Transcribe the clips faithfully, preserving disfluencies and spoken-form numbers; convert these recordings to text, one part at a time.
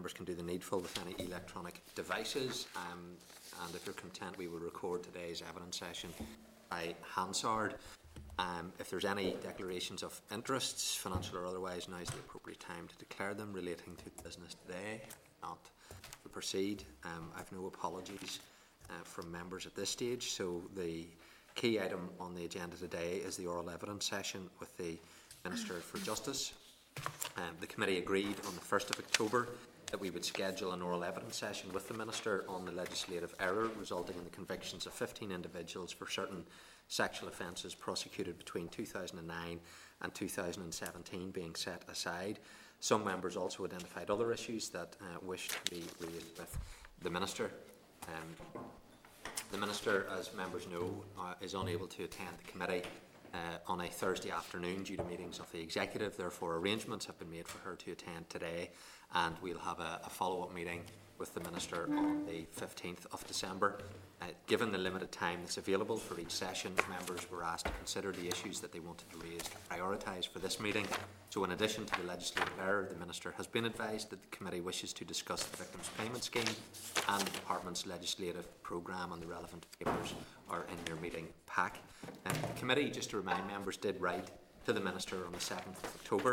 members can do the needful with any electronic devices. Um, and if you're content, we will record today's evidence session by Hansard. Um, if there's any declarations of interests, financial or otherwise, now is the appropriate time to declare them relating to the business today. Not to proceed. Um, I've no apologies uh, from members at this stage. So the key item on the agenda today is the oral evidence session with the Minister for Justice. Um, the committee agreed on the first of October that we would schedule an oral evidence session with the Minister on the legislative error resulting in the convictions of fifteen individuals for certain sexual offences prosecuted between two thousand nine and two thousand seventeen being set aside. Some members also identified other issues that uh, wished to be raised with the Minister. Um, the Minister, as members know, uh, is unable to attend the committee Uh, on a Thursday afternoon due to meetings of the Executive. Therefore, arrangements have been made for her to attend today, and we'll have a, a follow-up meeting with the Minister on the fifteenth of December. Uh, given the limited time that's available for each session, members were asked to consider the issues that they wanted to raise to prioritise for this meeting. So in addition to the legislative error, the Minister has been advised that the committee wishes to discuss the Victims Payment Scheme and the Department's legislative programme, and the relevant papers are in your meeting pack. Um, the committee, just to remind members, did write to the Minister on the seventh of October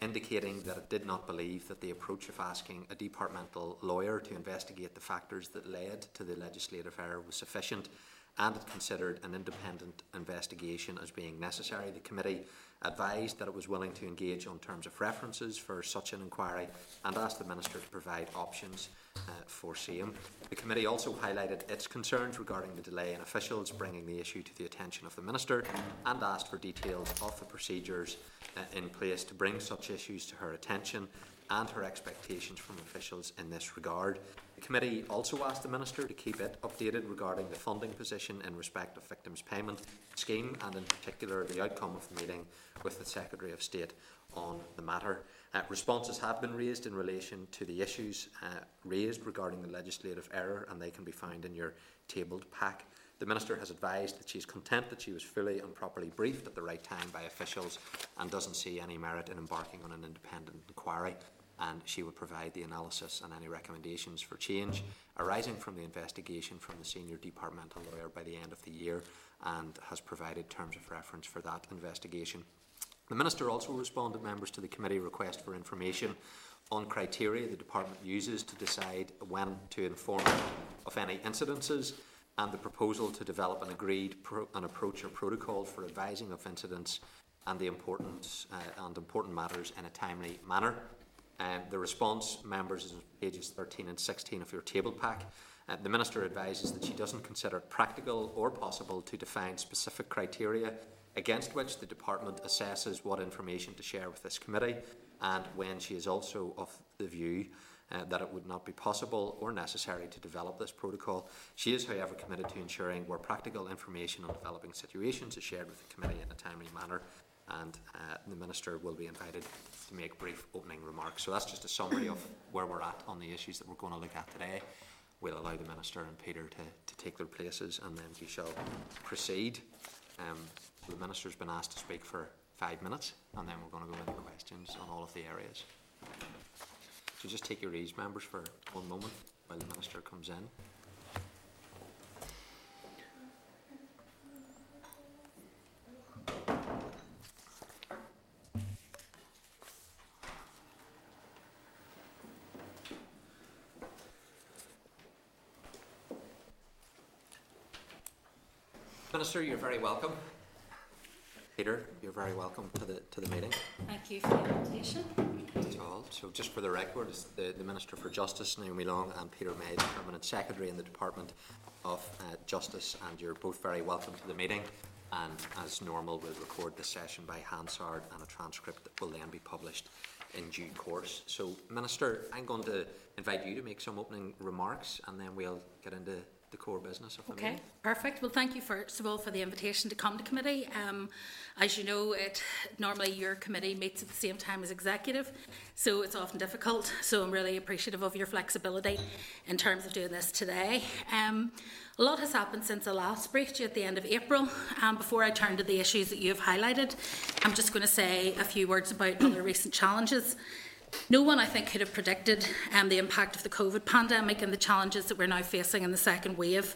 indicating that it did not believe that the approach of asking a departmental lawyer to investigate the factors that led to the legislative error was sufficient, and it considered an independent investigation as being necessary. The committee advised that it was willing to engage on terms of references for such an inquiry and asked the Minister to provide options uh, for same. The committee also highlighted its concerns regarding the delay in officials bringing the issue to the attention of the Minister and asked for details of the procedures uh, in place to bring such issues to her attention and her expectations from officials in this regard. The committee also asked the Minister to keep it updated regarding the funding position in respect of Victims Payment Scheme and in particular the outcome of the meeting with the Secretary of State on the matter. Uh, responses have been raised in relation to the issues uh, raised regarding the legislative error, and they can be found in your tabled pack. The Minister has advised that she is content that she was fully and properly briefed at the right time by officials and doesn't see any merit in embarking on an independent inquiry, and she will provide the analysis and any recommendations for change arising from the investigation from the senior departmental lawyer by the end of the year, and has provided terms of reference for that investigation. The Minister also responded, members, to the committee request for information on criteria the Department uses to decide when to inform of any incidences, and the proposal to develop an agreed pro- an approach or protocol for advising of incidents and the importance uh, and important matters in a timely manner. Um, the response, members, is on pages thirteen and sixteen of your table pack. Uh, the Minister advises that she doesn't consider it practical or possible to define specific criteria against which the Department assesses what information to share with this committee, and when she is also of the view uh, that it would not be possible or necessary to develop this protocol. She is, however, committed to ensuring where practical information on developing situations is shared with the committee in a timely manner, and uh, the Minister will be invited to make brief opening remarks. So that's just a summary of where we're at on the issues that we're going to look at today. We'll allow the Minister and Peter to, to take their places, and then we shall proceed. Um, the Minister's been asked to speak for five minutes, and then we're going to go into questions on all of the areas. So just take your ease, members, for one moment while the Minister comes in. Minister, you're very welcome. Peter, you're very welcome to the to the meeting. Thank you for the invitation. That's all. So just for the record, it's the, the Minister for Justice, Naomi Long, and Peter May, the Permanent Secretary in the Department of uh, Justice, and you're both very welcome to the meeting. And as normal, we'll record this session by Hansard and a transcript that will then be published in due course. So, Minister, I'm going to invite you to make some opening remarks, and then we'll get into the core business of the meeting. Okay, perfect. Well, thank you first of all for the invitation to come to committee. Um, as you know, it normally your committee meets at the same time as executive, so it's often difficult. So I'm really appreciative of your flexibility in terms of doing this today. Um, a lot has happened since I last briefed you at the end of April. Um, before I turn to the issues that you have highlighted, I'm just going to say a few words about other recent challenges No one, I think, could have predicted um, the impact of the COVID pandemic and the challenges that we're now facing in the second wave.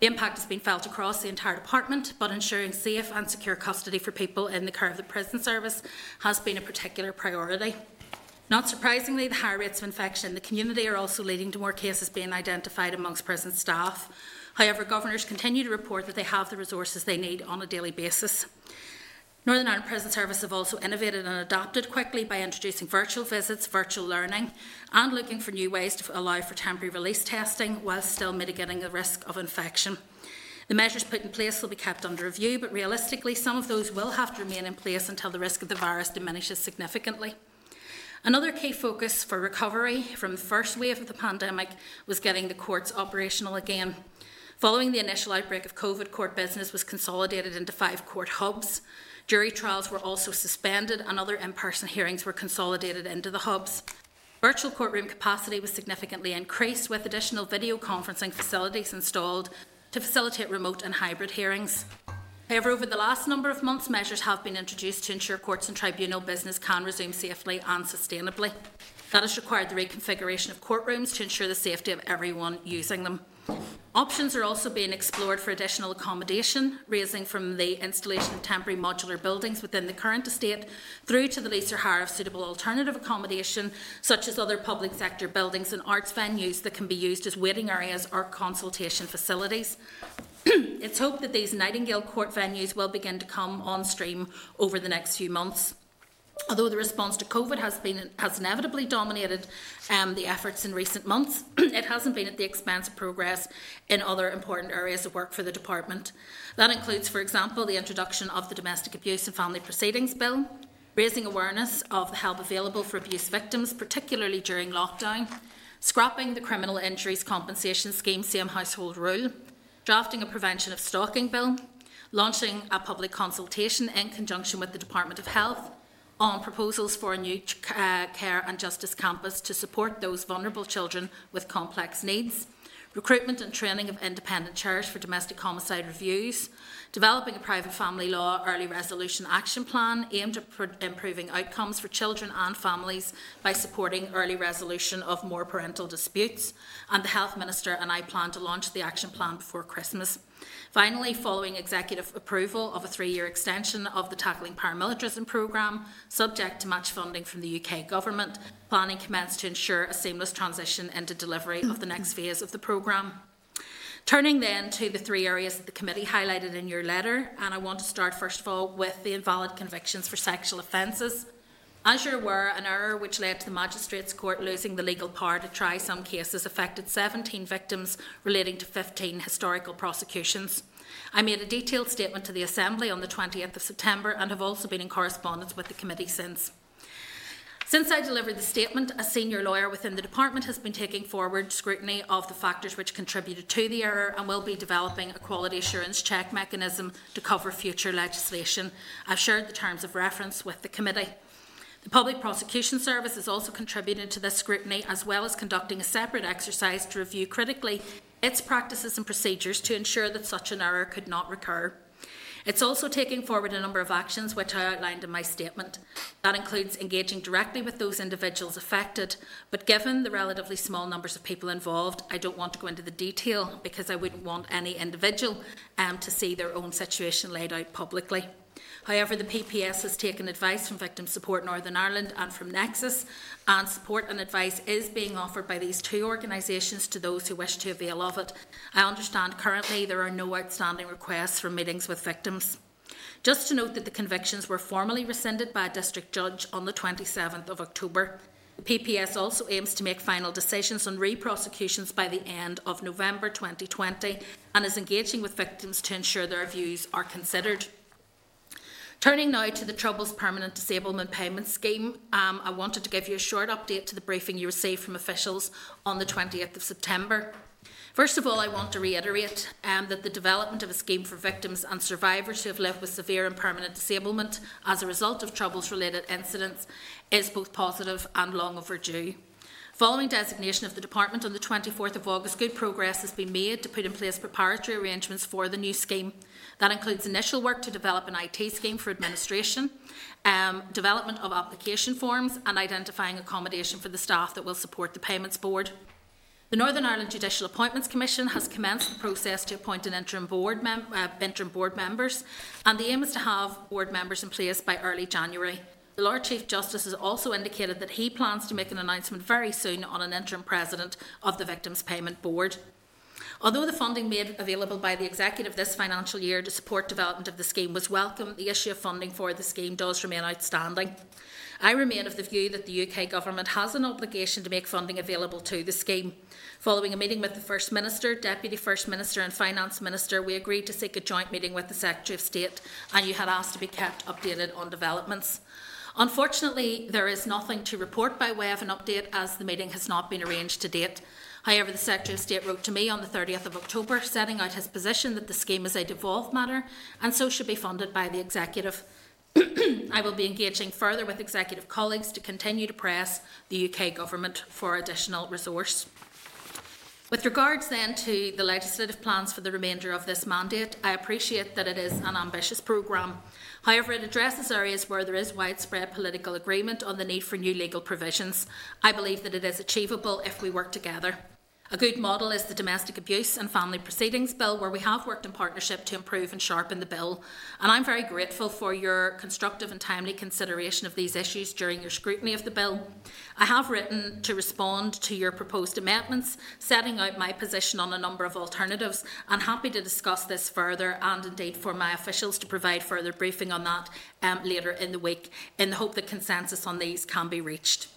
The impact has been felt across the entire department, but ensuring safe and secure custody for people in the care of the prison service has been a particular priority. Not surprisingly, the higher rates of infection in the community are also leading to more cases being identified amongst prison staff. However, governors continue to report that they have the resources they need on a daily basis. Northern Ireland Prison Service have also innovated and adapted quickly by introducing virtual visits, virtual learning, and looking for new ways to allow for temporary release testing while still mitigating the risk of infection. The measures put in place will be kept under review, but realistically, some of those will have to remain in place until the risk of the virus diminishes significantly. Another key focus for recovery from the first wave of the pandemic was getting the courts operational again. Following the initial outbreak of COVID, court business was consolidated into five court hubs. Jury trials were also suspended and other in-person hearings were consolidated into the hubs. Virtual courtroom capacity was significantly increased with additional video conferencing facilities installed to facilitate remote and hybrid hearings. However, over the last number of months, measures have been introduced to ensure courts and tribunal business can resume safely and sustainably. That has required the reconfiguration of courtrooms to ensure the safety of everyone using them. Options are also being explored for additional accommodation, ranging from the installation of temporary modular buildings within the current estate through to the lease or hire of suitable alternative accommodation, such as other public sector buildings and arts venues that can be used as waiting areas or consultation facilities. It's hoped that these Nightingale Court venues will begin to come on stream over the next few months. Although the response to COVID has been has inevitably dominated um, the efforts in recent months, it hasn't been at the expense of progress in other important areas of work for the department. That includes, for example, the introduction of the Domestic Abuse and Family Proceedings Bill, raising awareness of the help available for abuse victims, particularly during lockdown, scrapping the Criminal Injuries Compensation Scheme, Same Household Rule, drafting a Prevention of Stalking Bill, launching a public consultation in conjunction with the Department of Health, on proposals for a new uh, care and justice campus to support those vulnerable children with complex needs, recruitment and training of independent chairs for domestic homicide reviews, developing a private family law early resolution action plan aimed at pro- improving outcomes for children and families by supporting early resolution of more parental disputes, and the Health Minister and I plan to launch the action plan before Christmas. Finally, following executive approval of a three-year extension of the Tackling Paramilitarism Programme, subject to match funding from the U K Government, planning commenced to ensure a seamless transition into delivery of the next phase of the programme. Turning then to the three areas that the committee highlighted in your letter, and I want to start first of all with the invalid convictions for sexual offences. As you're aware, an error which led to the Magistrates' Court losing the legal power to try some cases affected seventeen victims relating to fifteen historical prosecutions. I made a detailed statement to the Assembly on the twentieth of September and have also been in correspondence with the committee since. Since I delivered the statement, a senior lawyer within the department has been taking forward scrutiny of the factors which contributed to the error and will be developing a quality assurance check mechanism to cover future legislation. I've shared the terms of reference with the committee. The Public Prosecution Service has also contributed to this scrutiny, as well as conducting a separate exercise to review critically its practices and procedures to ensure that such an error could not recur. It's also taking forward a number of actions which I outlined in my statement. That includes engaging directly with those individuals affected, but given the relatively small numbers of people involved, I don't want to go into the detail because I wouldn't want any individual um, to see their own situation laid out publicly. However, the P P S has taken advice from Victim Support Northern Ireland and from Nexus, and support and advice is being offered by these two organisations to those who wish to avail of it. I understand currently there are no outstanding requests for meetings with victims. Just to note that the convictions were formally rescinded by a district judge on the twenty-seventh of October. The P P S also aims to make final decisions on re-prosecutions by the end of November twenty twenty and is engaging with victims to ensure their views are considered. Turning now to the Troubles Permanent Disablement Payment Scheme, um, I wanted to give you a short update to the briefing you received from officials on the twentieth of September. First of all, I want to reiterate um, that the development of a scheme for victims and survivors who have lived with severe and permanent disablement as a result of Troubles-related incidents is both positive and long overdue. Following designation of the Department on the twenty-fourth of August, good progress has been made to put in place preparatory arrangements for the new scheme. That includes initial work to develop an I T scheme for administration, um, development of application forms and identifying accommodation for the staff that will support the Payments Board. The Northern Ireland Judicial Appointments Commission has commenced the process to appoint an interim board, mem- uh, interim board members, and the aim is to have board members in place by early January. The Lord Chief Justice has also indicated that he plans to make an announcement very soon on an interim president of the Victims Payment Board. Although the funding made available by the Executive this financial year to support development of the scheme was welcome, the issue of funding for the scheme does remain outstanding. I remain of the view that the U K Government has an obligation to make funding available to the scheme. Following a meeting with the First Minister, Deputy First Minister and Finance Minister, we agreed to seek a joint meeting with the Secretary of State, and you had asked to be kept updated on developments. Unfortunately, there is nothing to report by way of an update as the meeting has not been arranged to date. However, the Secretary of State wrote to me on the thirtieth of October, setting out his position that the scheme is a devolved matter and so should be funded by the Executive. I will be engaging further with Executive colleagues to continue to press the U K Government for additional resource. With regards then to the legislative plans for the remainder of this mandate, I appreciate that it is an ambitious programme. However, it addresses areas where there is widespread political agreement on the need for new legal provisions. I believe that it is achievable if we work together. A good model is the Domestic Abuse and Family Proceedings Bill, where we have worked in partnership to improve and sharpen the bill. And I'm very grateful for your constructive and timely consideration of these issues during your scrutiny of the bill. I have written to respond to your proposed amendments, setting out my position on a number of alternatives, and happy to discuss this further and indeed for my officials to provide further briefing on that um, later in the week, in the hope that consensus on these can be reached.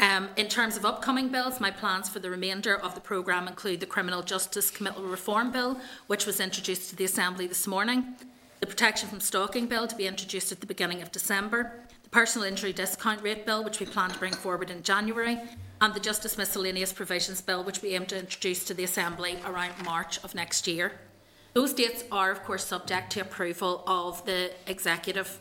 Um, in terms of upcoming bills, my plans for the remainder of the programme include the Criminal Justice Committal Reform Bill, which was introduced to the Assembly this morning, the Protection from Stalking Bill, to be introduced at the beginning of December, the Personal Injury Discount Rate Bill, which we plan to bring forward in January, and the Justice Miscellaneous Provisions Bill, which we aim to introduce to the Assembly around March of next year. Those dates are, of course, subject to approval of the Executive.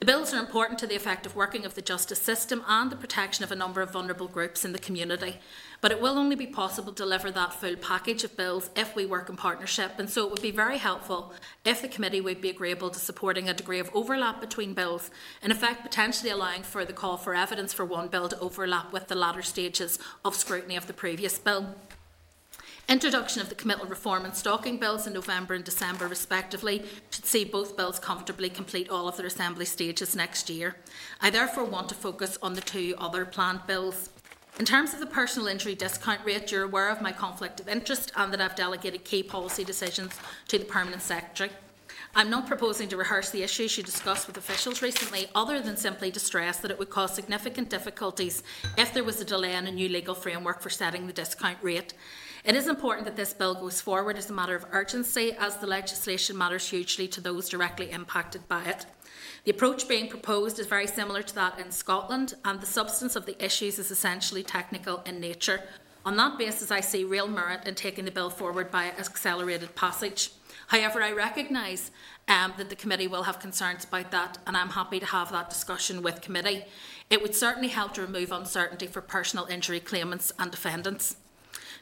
The bills are important to the effective working of the justice system and the protection of a number of vulnerable groups in the community, but it will only be possible to deliver that full package of bills if we work in partnership, and so it would be very helpful if the committee would be agreeable to supporting a degree of overlap between bills, in effect potentially allowing for the call for evidence for one bill to overlap with the latter stages of scrutiny of the previous bill. Introduction of the Committal Reform and Stalking Bills in November and December respectively should see both bills comfortably complete all of their Assembly stages next year. I therefore want to focus on the two other planned bills. In terms of the Personal Injury Discount Rate, you're aware of my conflict of interest and that I've delegated key policy decisions to the Permanent Secretary. I'm not proposing to rehearse the issues you discussed with officials recently, other than simply to stress that it would cause significant difficulties if there was a delay in a new legal framework for setting the discount rate. It is important that this bill goes forward as a matter of urgency, as the legislation matters hugely to those directly impacted by it. The approach being proposed is very similar to that in Scotland, and the substance of the issues is essentially technical in nature. On that basis, I see real merit in taking the bill forward by accelerated passage. However, I recognise um, that the committee will have concerns about that, and I'm happy to have that discussion with committee. It would certainly help to remove uncertainty for personal injury claimants and defendants.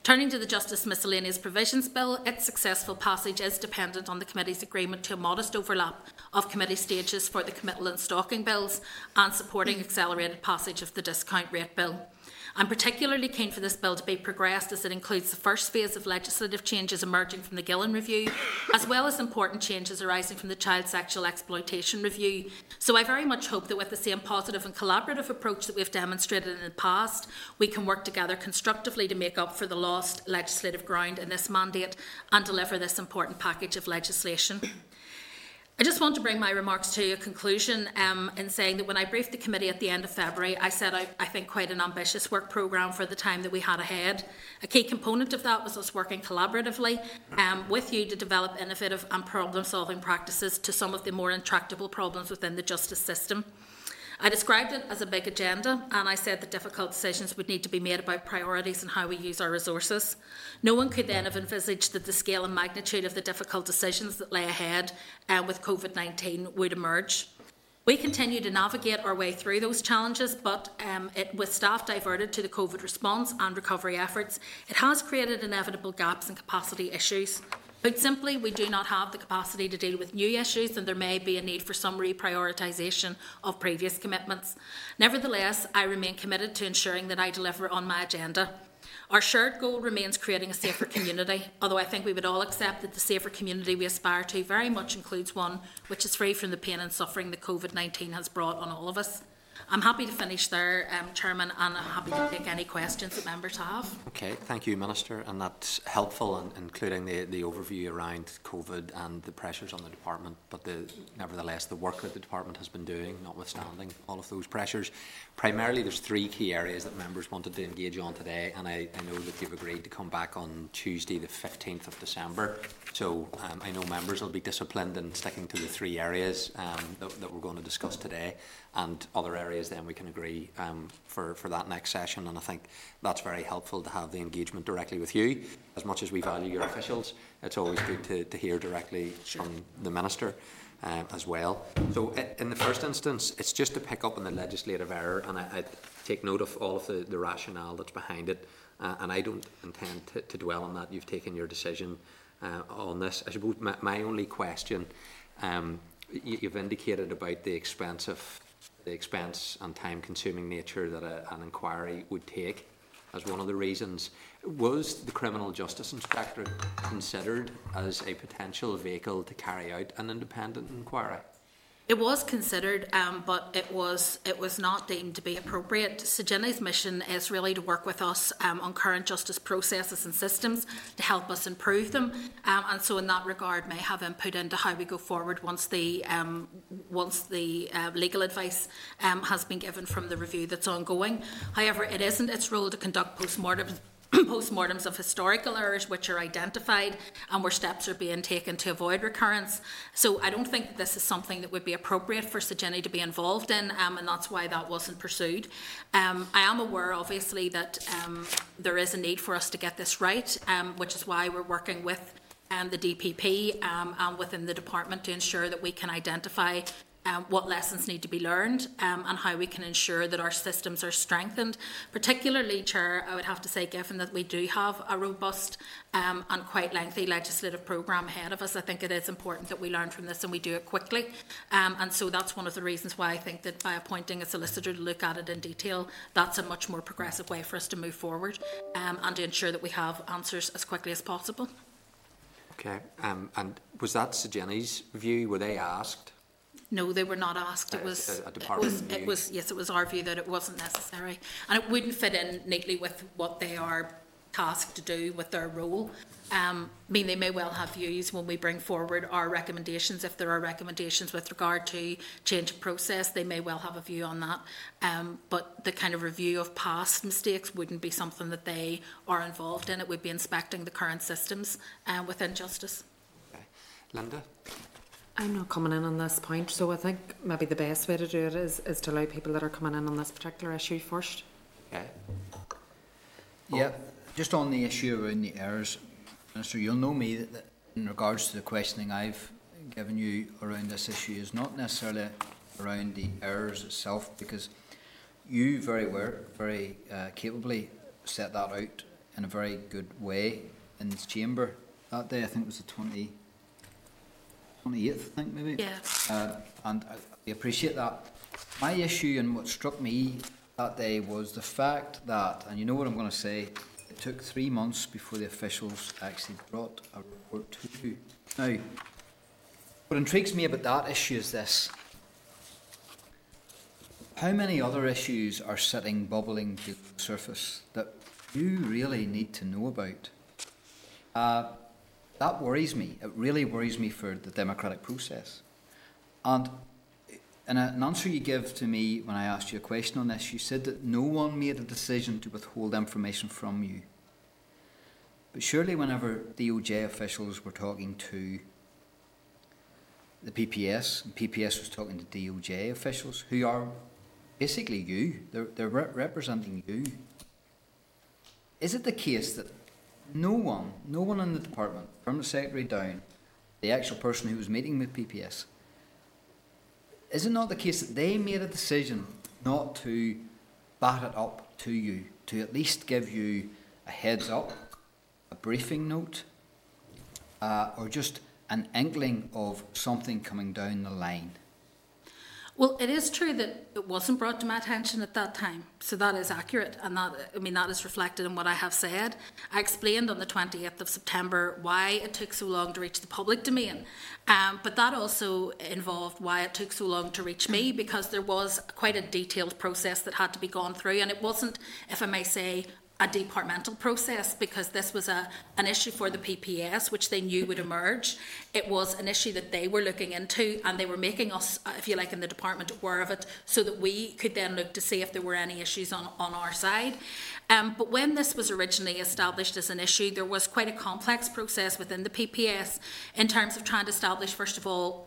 Turning to the Justice Miscellaneous Provisions Bill, its successful passage is dependent on the committee's agreement to a modest overlap of committee stages for the Committal and Stalking Bills and supporting accelerated passage of the Discount Rate Bill. I'm particularly keen for this bill to be progressed as it includes the first phase of legislative changes emerging from the Gillan Review, as well as important changes arising from the Child Sexual Exploitation Review. So I very much hope that with the same positive and collaborative approach that we've demonstrated in the past, we can work together constructively to make up for the lost legislative ground in this mandate and deliver this important package of legislation. I just want to bring my remarks to a conclusion um, in saying that when I briefed the committee at the end of February, I set out, I think, quite an ambitious work programme for the time that we had ahead. A key component of that was us working collaboratively um, with you to develop innovative and problem-solving practices to some of the more intractable problems within the justice system. I described it as a big agenda, and I said that difficult decisions would need to be made about priorities and how we use our resources. No one could then have envisaged that the scale and magnitude of the difficult decisions that lay ahead uh, with COVID nineteen would emerge. We continue to navigate our way through those challenges, but um, it, with staff diverted to the COVID response and recovery efforts, it has created inevitable gaps and capacity issues. But simply, we do not have the capacity to deal with new issues, and there may be a need for some reprioritisation of previous commitments. Nevertheless, I remain committed to ensuring that I deliver on my agenda. Our shared goal remains creating a safer community, although I think we would all accept that the safer community we aspire to very much includes one which is free from the pain and suffering that COVID nineteen has brought on all of us. I'm happy to finish there, um, Chairman, and I'm happy to take any questions that members have. Okay, thank you, Minister, and that's helpful, and including the, the overview around COVID and the pressures on the Department, but the, nevertheless the work that the Department has been doing, notwithstanding all of those pressures. Primarily there's three key areas that members wanted to engage on today, and I, I know that you've agreed to come back on Tuesday the fifteenth of December, so um, I know members will be disciplined in sticking to the three areas um, that, that we're going to discuss today, and other areas then we can agree um, for, for that next session. And I think that's very helpful to have the engagement directly with you. As much as we value your officials, it's always good to, to hear directly sure. from the Minister um, as well. So in the first instance, it's just to pick up on the legislative error, and I, I take note of all of the, the rationale that's behind it, uh, and I don't intend to, to dwell on that. You've taken your decision uh, on this. I suppose my, my only question, um, you, you've indicated about the expense of the expense and time-consuming nature that a, an inquiry would take as one of the reasons. Was the Criminal Justice Inspectorate considered as a potential vehicle to carry out an independent inquiry? It was considered, um, but it was it was not deemed to be appropriate. So Jenny's mission is really to work with us um, on current justice processes and systems to help us improve them, um, and so in that regard may have input into how we go forward once the um, once the uh, legal advice um, has been given from the review that's ongoing. However, it isn't its role to conduct post-mortems. Postmortems of historical errors which are identified and where steps are being taken to avoid recurrence. So I don't think that this is something that would be appropriate for Sir Jenny to be involved in, um, and that's why that wasn't pursued. Um, I am aware, obviously, that um, there is a need for us to get this right, um, which is why we're working with um, the D P P um, and within the Department to ensure that we can identify Um, what lessons need to be learned um, and how we can ensure that our systems are strengthened. Particularly, Chair, I would have to say, given that we do have a robust um, and quite lengthy legislative programme ahead of us, I think it is important that we learn from this and we do it quickly. Um, and so that's one of the reasons why I think that by appointing a solicitor to look at it in detail, that's a much more progressive way for us to move forward um, and to ensure that we have answers as quickly as possible. Okay. Um, and was that Sir Jenny's view? Were they asked? No, they were not asked. It was, a, a it, was, it was, yes, it was our view that it wasn't necessary, and it wouldn't fit in neatly with what they are tasked to do with their role. Um, I mean, they may well have views when we bring forward our recommendations. If there are recommendations with regard to change of process, they may well have a view on that. Um, but the kind of review of past mistakes wouldn't be something that they are involved in. It would be inspecting the current systems um, within justice. Okay. Linda? I'm not coming in on this point, so I think maybe the best way to do it is, is to allow people that are coming in on this particular issue first. Yeah. Yeah. Just on the issue around the errors, Minister, you'll know me that, that in regards to the questioning I've given you around this issue is not necessarily around the errors itself, because you very well, very uh, capably set that out in a very good way in this chamber that day. I think it was the twentieth. twenty-eighth, I think, maybe. Yeah. Uh, and I appreciate that. My issue and what struck me that day was the fact that, and you know what I'm going to say, it took three months before the officials actually brought a report to you. Now, what intrigues me about that issue is this. How many other issues are sitting, bubbling to the surface that you really need to know about? Uh, That worries me. It really worries me for the democratic process. And in an answer you give to me when I asked you a question on this, you said that no one made a decision to withhold information from you. But surely whenever D O J officials were talking to the P P S, and P P S was talking to D O J officials, who are basically you, they're, they're re- representing you, is it the case that No one, no one in the department, from the secretary down, the actual person who was meeting with P P S, is it not the case that they made a decision not to bat it up to you, to at least give you a heads up, a briefing note, uh, or just an inkling of something coming down the line? Well, it is true that it wasn't brought to my attention at that time, so that is accurate, and that I mean that is reflected in what I have said. I explained on the twenty-eighth of September why it took so long to reach the public domain, um, but that also involved why it took so long to reach me, because there was quite a detailed process that had to be gone through, and it wasn't, if I may say, a departmental process, because this was a an issue for the P P S, which they knew would emerge. It was an issue that they were looking into, and they were making us, if you like, in the department aware of it, so that we could then look to see if there were any issues on, on our side. Um, but when this was originally established as an issue, there was quite a complex process within the P P S in terms of trying to establish, first of all,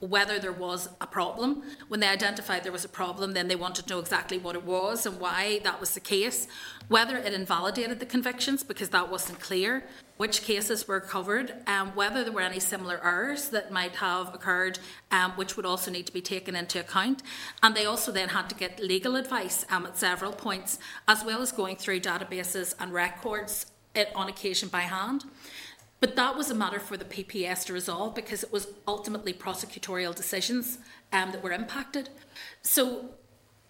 whether there was a problem. When they identified there was a problem, then they wanted to know exactly what it was and why that was the case, whether it invalidated the convictions, because that wasn't clear, which cases were covered, and um, whether there were any similar errors that might have occurred, um, which would also need to be taken into account. And they also then had to get legal advice um, at several points, as well as going through databases and records it, on occasion by hand. But that was a matter for the P P S to resolve, because it was ultimately prosecutorial decisions um, that were impacted. So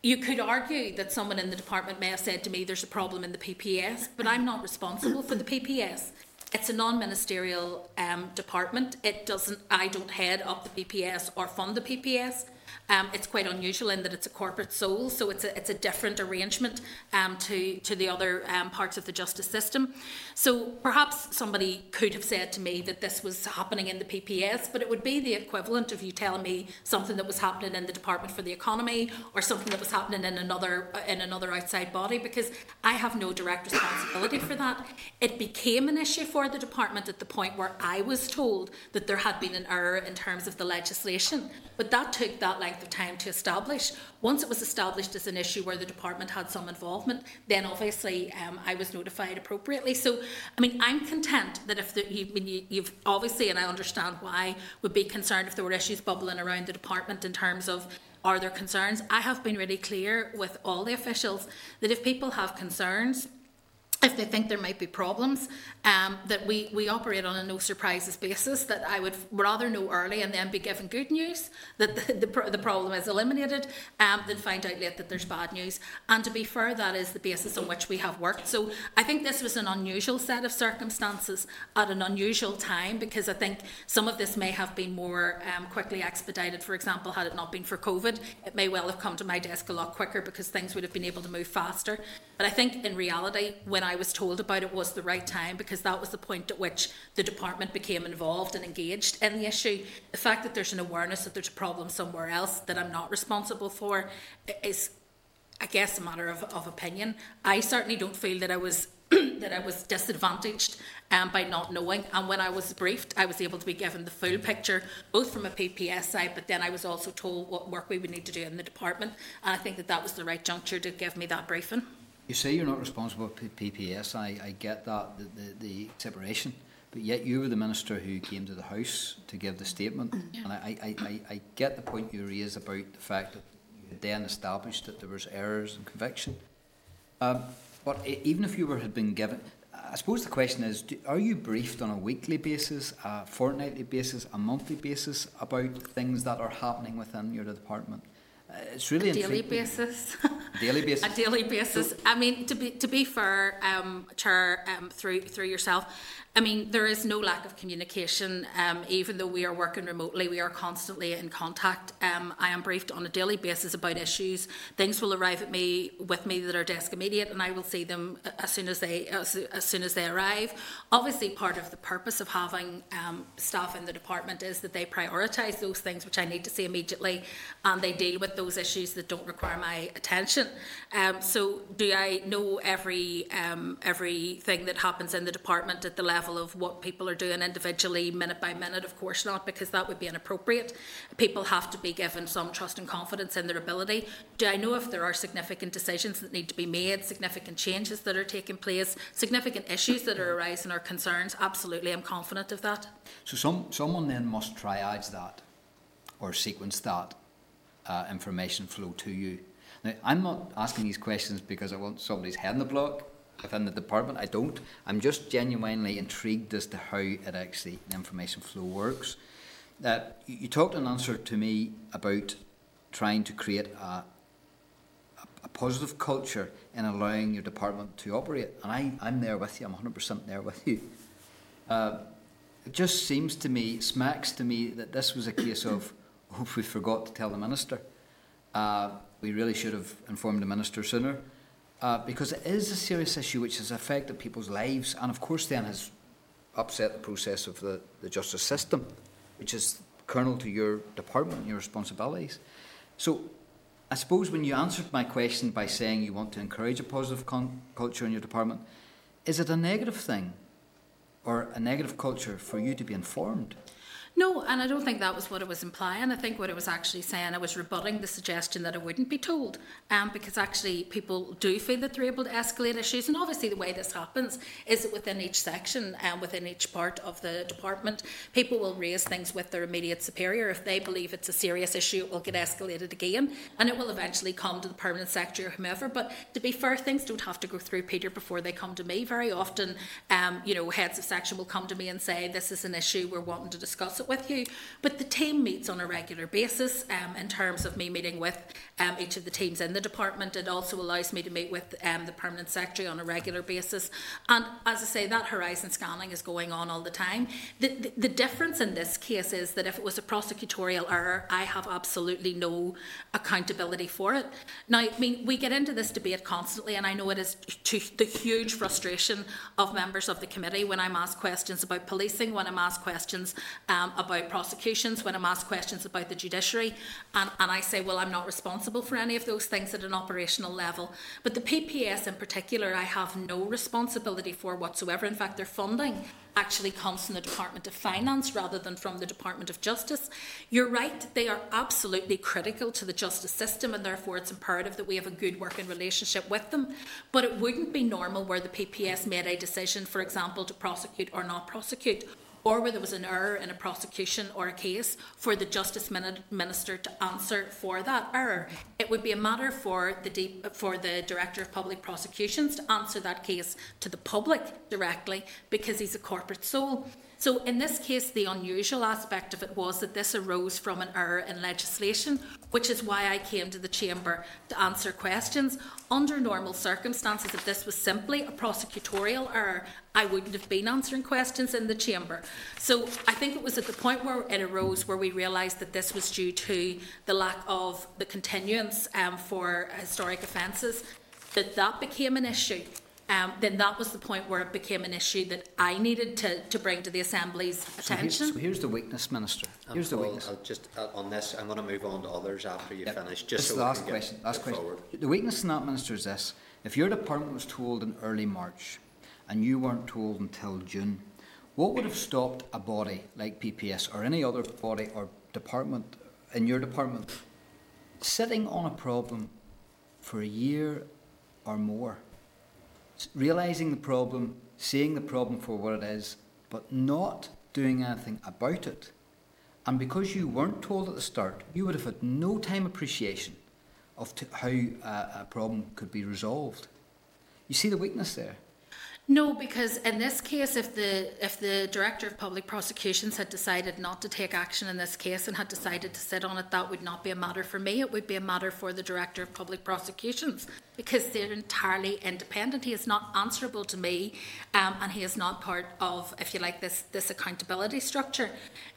you could argue that someone in the department may have said to me, there's a problem in the P P S, but I'm not responsible for the P P S. It's a non-ministerial um, department. It doesn't. I don't head up the P P S or fund the P P S. Um, it's quite unusual in that it's a corporate soul, so it's a, it's a different arrangement um, to, to the other um, parts of the justice system. So perhaps somebody could have said to me that this was happening in the P P S, but it would be the equivalent of you telling me something that was happening in the Department for the Economy or something that was happening in another, in another outside body, because I have no direct responsibility for that. It became an issue for the department at the point where I was told that there had been an error in terms of the legislation, but that took that length of time to establish. Once it was established as an issue where the department had some involvement, then obviously um, I was notified appropriately. So, I mean, I'm content that if the, you, I mean, you, you've obviously, and I understand why, would be concerned if there were issues bubbling around the department in terms of are there concerns. I have been really clear with all the officials that if people have concerns, if they think there might be problems, um, that we, we operate on a no surprises basis, that I would rather know early and then be given good news that the, the, the problem is eliminated um, than find out late that there's bad news. And to be fair, that is the basis on which we have worked. So I think this was an unusual set of circumstances at an unusual time, because I think some of this may have been more um, quickly expedited. For example, had it not been for COVID, it may well have come to my desk a lot quicker because things would have been able to move faster. But I think in reality, when I I was told about it was the right time, because that was the point at which the department became involved and engaged in the issue. The fact that there's an awareness that there's a problem somewhere else that I'm not responsible for is, I guess, a matter of, of opinion. I certainly don't feel that I was that I was disadvantaged um, by not knowing. And when I was briefed, I was able to be given the full picture, both from a P P S side, but then I was also told what work we would need to do in the department. And I think that that was the right juncture to give me that briefing. You say you're not responsible for P P S, I, I get that, the, the, the separation, but yet you were the minister who came to the House to give the statement, and I, I, I, I get the point you raise about the fact that you had then established that there was errors and conviction. Um, but even if you were had been given, I suppose the question is, do, are you briefed on a weekly basis, a fortnightly basis, a monthly basis about things that are happening within your department? It's really a daily basis. daily basis. A daily basis. I mean, to be to be fair, um, Chair, um, through through yourself, I mean, there is no lack of communication. Um, even though we are working remotely, we are constantly in contact. Um, I am briefed on a daily basis about issues. Things will arrive at me with me that are desk immediate, and I will see them as soon as they as, as soon as they arrive. Obviously, part of the purpose of having um, staff in the department is that they prioritise those things which I need to see immediately, and they deal with those issues that don't require my attention. Um, so, do I know every um, everything that happens in the department at the level of what people are doing individually, minute by minute? Of course not, because that would be inappropriate. People have to be given some trust and confidence in their ability. Do I know if there are significant decisions that need to be made, significant changes that are taking place, significant issues that are arising or concerns? Absolutely, I'm confident of that. So some someone then must triage that or sequence that uh, information flow to you. Now, I'm not asking these questions because I want somebody's head in the block within the department. I don't. I'm just genuinely intrigued as to how it actually, the information flow works. Uh, you talked in answer to me about trying to create a, a positive culture in allowing your department to operate. And I, I'm there with you. I'm one hundred percent there with you. Uh, it just seems to me, smacks to me, that this was a case of, oh, we forgot to tell the Minister. Uh, we really should have informed the Minister sooner. Uh, because it is a serious issue which has affected people's lives and, of course, then has upset the process of the, the justice system, which is kernel to your department and your responsibilities. So I suppose when you answered my question by saying you want to encourage a positive con- culture in your department, is it a negative thing or a negative culture for you to be informed? No, and I don't think that was what it was implying. I think what it was actually saying, I was rebutting the suggestion that I wouldn't be told, um, because actually people do feel that they're able to escalate issues. And obviously the way this happens is that within each section and um, within each part of the department, people will raise things with their immediate superior. If they believe it's a serious issue, it will get escalated again, and it will eventually come to the permanent secretary or whomever. But to be fair, things don't have to go through Peter before they come to me. Very often, um, you know, heads of section will come to me and say, this is an issue we're wanting to discuss it with you. But the team meets on a regular basis, um, in terms of me meeting with um, each of the teams in the department. It also allows me to meet with um, the permanent secretary on a regular basis, and as I say, that horizon scanning is going on all the time. The, the, the difference in this case is that if it was a prosecutorial error, I have absolutely no accountability for it. Now, I mean, we get into this debate constantly, and I know it is to the huge frustration of members of the committee when I'm asked questions about policing, when I'm asked questions um, about prosecutions, when I'm asked questions about the judiciary, and, and I say, well, I'm not responsible for any of those things at an operational level. But the P P S in particular, I have no responsibility for whatsoever. In fact, their funding actually comes from the Department of Finance rather than from the Department of Justice. You're right, they are absolutely critical to the justice system, and therefore it's imperative that we have a good working relationship with them. But it wouldn't be normal where the P P S made a decision, for example, to prosecute or not prosecute, or where there was an error in a prosecution or a case, for the Justice Minister to answer for that error. It would be a matter for the D- for the Director of Public Prosecutions to answer that case to the public directly, because he's a corporate soul. So in this case, the unusual aspect of it was that this arose from an error in legislation, which is why I came to the chamber to answer questions. Under normal circumstances, if this was simply a prosecutorial error, I wouldn't have been answering questions in the chamber. So I think it was at the point where it arose where we realised that this was due to the lack of the continuance um, for historic offences, that that became an issue. Um, then that was the point where it became an issue that I needed to, to bring to the Assembly's attention. So here's, so here's the weakness, Minister. Here's um, the weakness. I'll just uh, on this, I'm going to move on to others after you yep. finish. Just so the last question. Last question. Forward. The weakness in that, Minister, is this: if your department was told in early March, and you weren't told until June, what would have stopped a body like P P S or any other body or department in your department sitting on a problem for a year or more? Realising the problem, seeing the problem for what it is, but not doing anything about it. And because you weren't told at the start, you would have had no time appreciation of t- how uh, a problem could be resolved. You see the weakness there? No, because in this case, if the if the Director of Public Prosecutions had decided not to take action in this case and had decided to sit on it, that would not be a matter for me. It would be a matter for the Director of Public Prosecutions, because they're entirely independent. He is not answerable to me, um, and he is not part of, if you like, this, this accountability structure.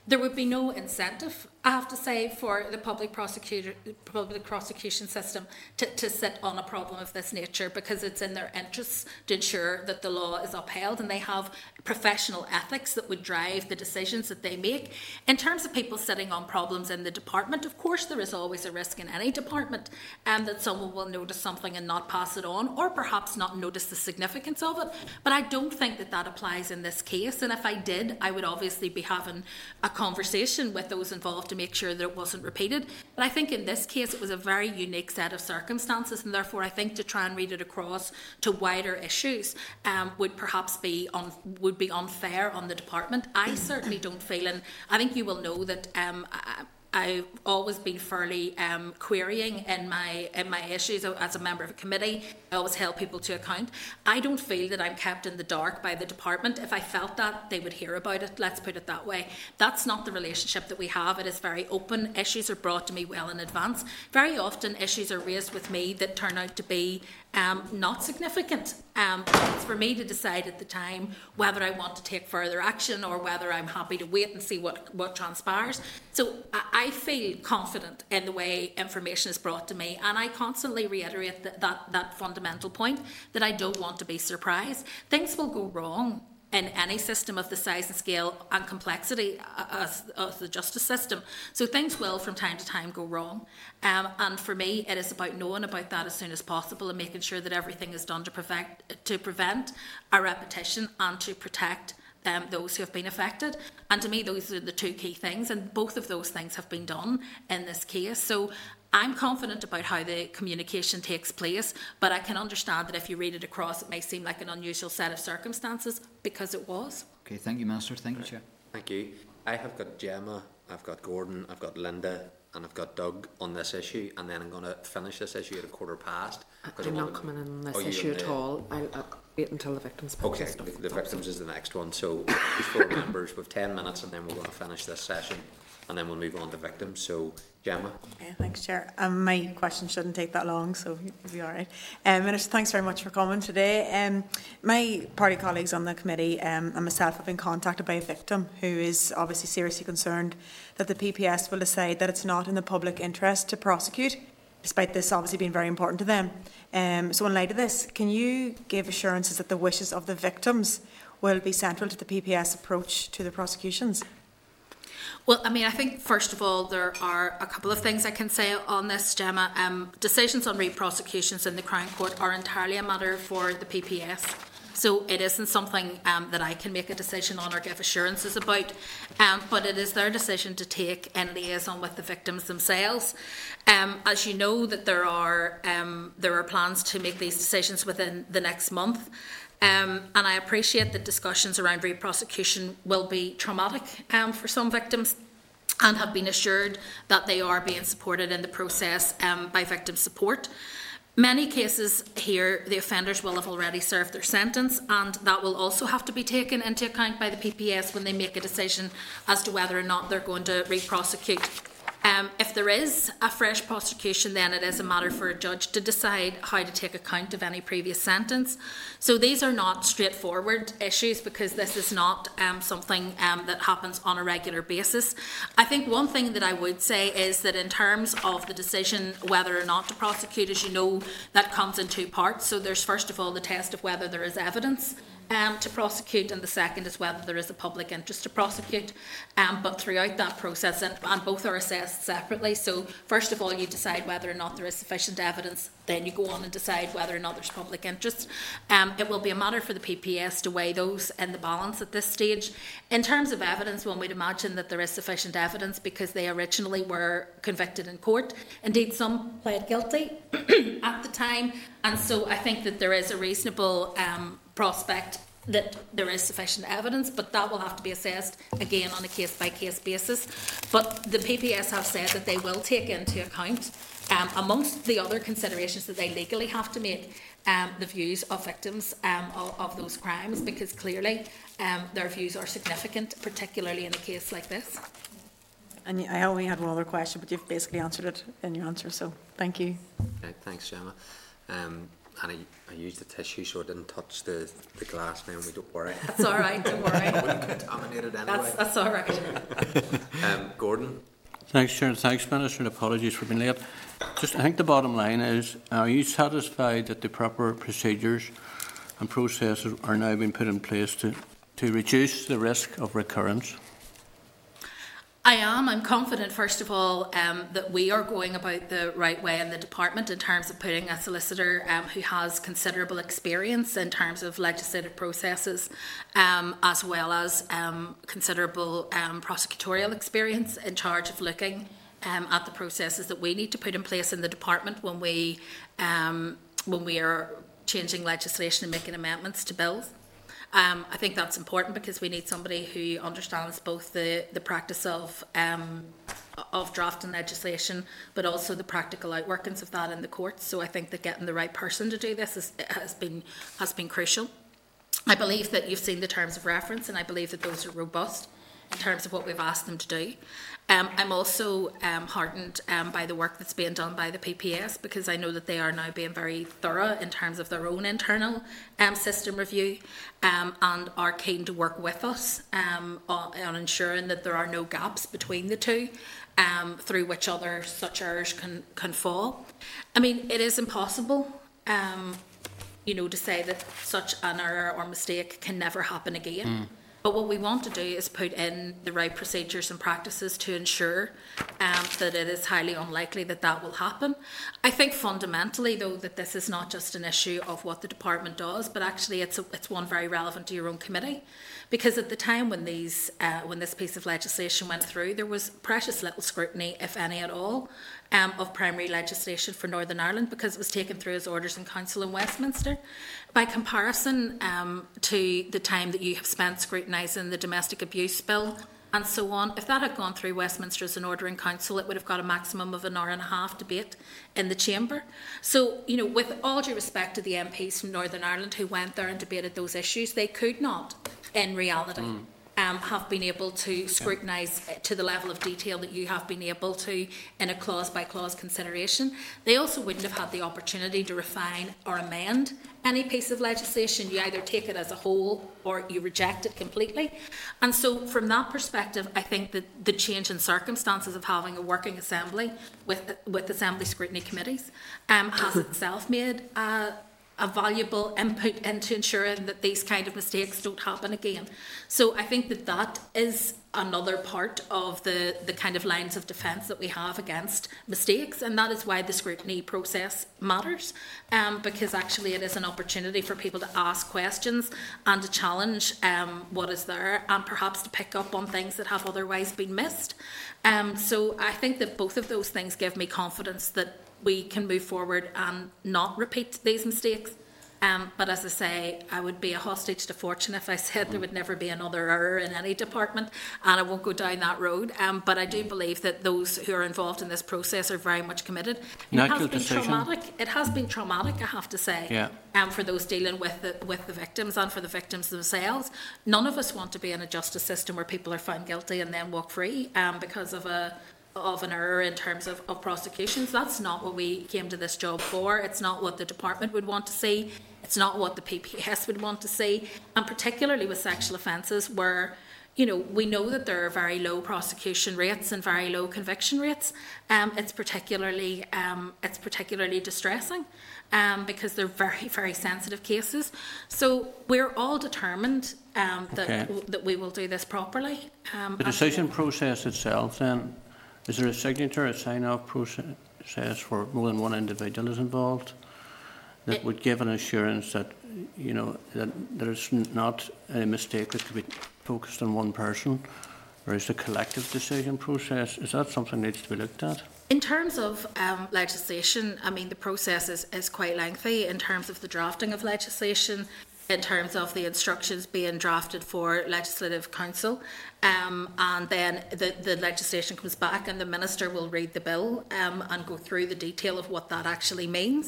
There would be no incentive, I have to say, for the public prosecutor, public prosecution system to, to sit on a problem of this nature, because it's in their interests to ensure that the law is upheld, and they have professional ethics that would drive the decisions that they make. In terms of people sitting on problems in the department, of course there is always a risk in any department um, that someone will notice something and not pass it on, or perhaps not notice the significance of it. But I don't think that that applies in this case, and if I did, I would obviously be having a conversation with those involved to make sure that it wasn't repeated. But I think in this case it was a very unique set of circumstances, and therefore I think to try and read it across to wider issues um, would perhaps be un- would be unfair on the department. I certainly don't feel, and I think you will know that um, I- I've always been fairly um, querying in my in my issues as a member of a committee. I always held people to account. I don't feel that I'm kept in the dark by the department. If I felt that, they would hear about it. Let's put it that way. That's not the relationship that we have. It is very open. Issues are brought to me well in advance. Very often issues are raised with me that turn out to be um, not significant. Um, it's for me to decide at the time whether I want to take further action or whether I'm happy to wait and see what, what transpires. So I feel confident in the way information is brought to me, and I constantly reiterate that, that, that fundamental point that I don't want to be surprised. Things will go wrong in any system of the size and scale and complexity as, as the justice system. So things will from time to time go wrong. Um, and for me, it is about knowing about that as soon as possible and making sure that everything is done to prevent, to prevent a repetition and to protect Um, those who have been affected. And to me, those are the two key things, and both of those things have been done in this case. So I'm confident about how the communication takes place, but I can understand that if you read it across, it may seem like an unusual set of circumstances, because it was. Okay, thank you, Minister. Thank you, Chair. Thank you. I have got Gemma, I've got Gordon, I've got Linda, and I've got Doug on this issue, and then I'm going to finish this issue at a quarter past. I'm not coming in on this issue at all. I'll, I'll wait until the victims. Okay, the, the victims is the next one. So these four members with ten minutes, and then we're going to finish this session, and then we'll move on to victims. So Gemma. Okay, thanks, Chair. Um, my question shouldn't take that long, so you'll be all right. Um, Minister, thanks very much for coming today. Um, my party colleagues on the committee um, and myself have been contacted by a victim who is obviously seriously concerned that the P P S will decide that it's not in the public interest to prosecute, despite this obviously being very important to them. Um, so in light of this, can you give assurances that the wishes of the victims will be central to the P P S approach to the prosecutions? Well, I mean, I think, first of all, there are a couple of things I can say on this, Gemma. Um, decisions on re-prosecutions in the Crown Court are entirely a matter for the P P S. So it isn't something um, that I can make a decision on or give assurances about, um, but it is their decision to take in liaison with the victims themselves. Um, as you know, that there are um, there are plans to make these decisions within the next month. Um, and I appreciate that discussions around re-prosecution will be traumatic um, for some victims, and have been assured that they are being supported in the process um, by victim support. Many cases here, the offenders will have already served their sentence, and that will also have to be taken into account by the P P S when they make a decision as to whether or not they're going to re-prosecute. Um, if there is a fresh prosecution, then it is a matter for a judge to decide how to take account of any previous sentence. So these are not straightforward issues, because this is not um, something um, that happens on a regular basis. I think one thing that I would say is that in terms of the decision whether or not to prosecute, as you know, that comes in two parts. So there's first of all the test of whether there is evidence Um, to prosecute, and the second is whether there is a public interest to prosecute. Um, but throughout that process, and, and both are assessed separately. So first of all, you decide whether or not there is sufficient evidence, then you go on and decide whether or not there's public interest. Um, it will be a matter for the P P S to weigh those in the balance at this stage. In terms of evidence, one would imagine that there is sufficient evidence, because they originally were convicted in court. Indeed, some pled guilty at the time, and so I think that there is a reasonable um, prospect that there is sufficient evidence, but that will have to be assessed again on a case-by-case basis. But the P P S have said that they will take into account, um, amongst the other considerations that they legally have to make, um, the views of victims um, of, of those crimes, because clearly um, their views are significant, particularly in a case like this. And I only had one other question, but you've basically answered it in your answer, so thank you. Okay, thanks, Gemma. Um, And I, I used the tissue, so I didn't touch the, the glass now, and we don't worry. That's all right, don't worry. I wouldn't contaminate it anyway. That's, that's all right. um, Gordon? Thanks, Chair. Thanks, Minister, and apologies for being late. Just, I think the bottom line is, are you satisfied that the proper procedures and processes are now being put in place to, to reduce the risk of recurrence? I am. I'm confident, first of all, um, that we are going about the right way in the department in terms of putting a solicitor um, who has considerable experience in terms of legislative processes, um, as well as um, considerable um, prosecutorial experience, in charge of looking um, at the processes that we need to put in place in the department when we um, when we are changing legislation and making amendments to bills. Um, I think that's important, because we need somebody who understands both the, the practice of um, of drafting legislation, but also the practical outworkings of that in the courts. So I think that getting the right person to do this is, has been has been crucial. I believe that you've seen the terms of reference, and I believe that those are robust in terms of what we've asked them to do. Um, I'm also um, heartened um, by the work that's being done by the P P S, because I know that they are now being very thorough in terms of their own internal um, system review um, and are keen to work with us um, on, on ensuring that there are no gaps between the two um, through which other such errors can, can fall. I mean, it is impossible um, you know, to say that such an error or mistake can never happen again. Mm. But what we want to do is put in the right procedures and practices to ensure um, that it is highly unlikely that that will happen. I think fundamentally, though, that this is not just an issue of what the department does, but actually it's a, it's one very relevant to your own committee, because at the time when these uh, when this piece of legislation went through, there was precious little scrutiny, if any at all, Um, of primary legislation for Northern Ireland, because it was taken through as orders in council in Westminster. By comparison um, to the time that you have spent scrutinising the domestic abuse bill and so on, if that had gone through Westminster as an order in council, it would have got a maximum of an hour and a half debate in the chamber. So, you know, with all due respect to the M Ps from Northern Ireland who went there and debated those issues, they could not, in reality, mm. Um, have been able to scrutinise to the level of detail that you have been able to in a clause-by-clause consideration. They also wouldn't have had the opportunity to refine or amend any piece of legislation. You either take it as a whole or you reject it completely. And so from that perspective, I think that the change in circumstances of having a working assembly with, with assembly scrutiny committees um, has itself made uh, a valuable input into ensuring that these kind of mistakes don't happen again. So I think that that is another part of the, the kind of lines of defence that we have against mistakes, and that is why the scrutiny process matters, um, because actually it is an opportunity for people to ask questions and to challenge um, what is there, and perhaps to pick up on things that have otherwise been missed. Um, so I think that both of those things give me confidence that we can move forward and not repeat these mistakes. Um, but as I say, I would be a hostage to fortune if I said there would never be another error in any department, and I won't go down that road. Um, but I do believe that those who are involved in this process are very much committed. It has been decision. traumatic. It has been traumatic, I have to say, yeah. um, for those dealing with the, with the victims and for the victims themselves. None of us want to be in a justice system where people are found guilty and then walk free um, because of a... of an error in terms of, of prosecutions. That's not what we came to this job for. It's not what the department would want to see. It's not what the P P S would want to see. And particularly with sexual offences where, you know, we know that there are very low prosecution rates and very low conviction rates. Um, it's particularly um, it's particularly distressing um, because they're very, very sensitive cases. So we're all determined um, that, okay. w- that we will do this properly. Um, the decision process itself then, is there a signature, a sign-off process for more than one individual is involved that it, would give an assurance that, you know, that there's not a mistake that could be focused on one person? Or is the collective decision process, is that something that needs to be looked at? In terms of um, legislation, I mean, the process is, is quite lengthy in terms of the drafting of legislation, in terms of the instructions being drafted for Legislative Council, um, and then the, the legislation comes back and the Minister will read the bill um, and go through the detail of what that actually means.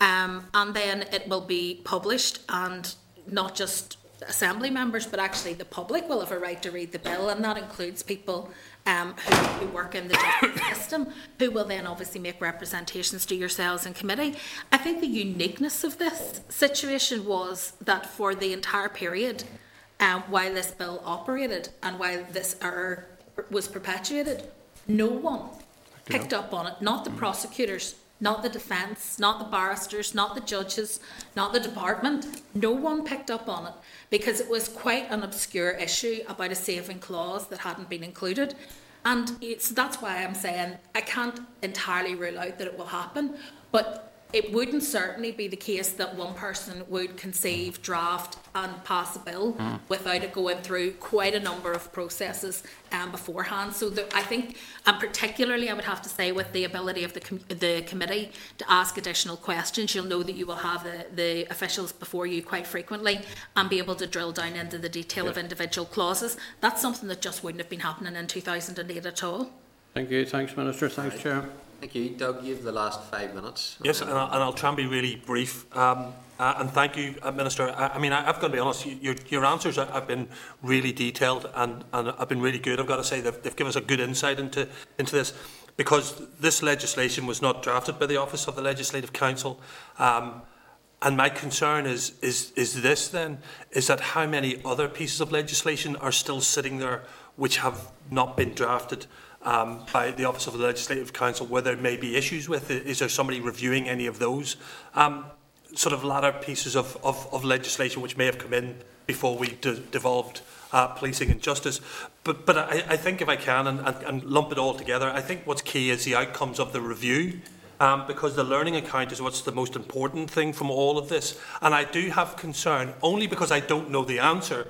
Um, and then it will be published, and not just Assembly members, but actually the public will have a right to read the bill, and that includes people um, who, who work in the justice system, who will then obviously make representations to yourselves in committee. I think the uniqueness of this situation was that for the entire period um, while this bill operated and while this error was perpetuated, no one picked up on it, not the prosecutors, not the defence, not the barristers, not the judges, not the department. No one picked up on it because it was quite an obscure issue about a saving clause that hadn't been included. And it's, that's why I'm saying I can't entirely rule out that it will happen, but it wouldn't certainly be the case that one person would conceive, draft and pass a bill mm. without it going through quite a number of processes um, beforehand. So the, I think, and particularly I would have to say with the ability of the com- the committee to ask additional questions, you'll know that you will have the, the officials before you quite frequently and be able to drill down into the detail yeah. of individual clauses. That's something that just wouldn't have been happening in two thousand eight at all. Thank you. Thanks, Minister. Thanks, right. Chair. Thank you. Doug, you have the last five minutes. Yes, and I'll, and I'll try and be really brief. Um, uh, and thank you, uh, Minister. I, I mean, I, I've got to be honest, your, your answers have been really detailed and, and have been really good. I've got to say they've, they've given us a good insight into, into this, because this legislation was not drafted by the Office of the Legislative Council. Um, and my concern is, is, is this then, is that how many other pieces of legislation are still sitting there which have not been drafted Um, by the Office of the Legislative Council, where there may be issues with it. Is there somebody reviewing any of those um, sort of latter pieces of, of, of legislation which may have come in before we de devolved uh, policing and justice? But, but I, I think if I can, and, and, and lump it all together, I think what's key is the outcomes of the review, um, because the learning account is what's the most important thing from all of this. And I do have concern, only because I don't know the answer,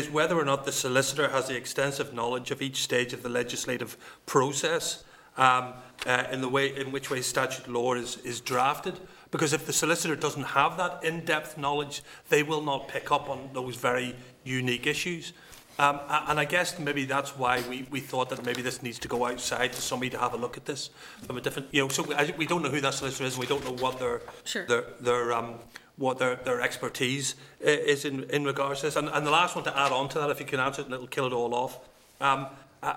is whether or not the solicitor has the extensive knowledge of each stage of the legislative process um, uh, in the way in which way statute law is, is drafted. Because if the solicitor doesn't have that in-depth knowledge, they will not pick up on those very unique issues. Um, and I guess maybe that's why we, we thought that maybe this needs to go outside to somebody to have a look at this from a different, you know. So we, we don't know who that solicitor is. We don't know what their sure. their their um. what their, their expertise is in, in regards to this. And, and the last one to add on to that, if you can answer it and it'll kill it all off, um,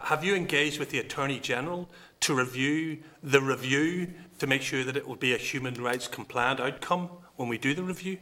have you engaged with the Attorney-General to review the review to make sure that it will be a human rights compliant outcome when we do the review?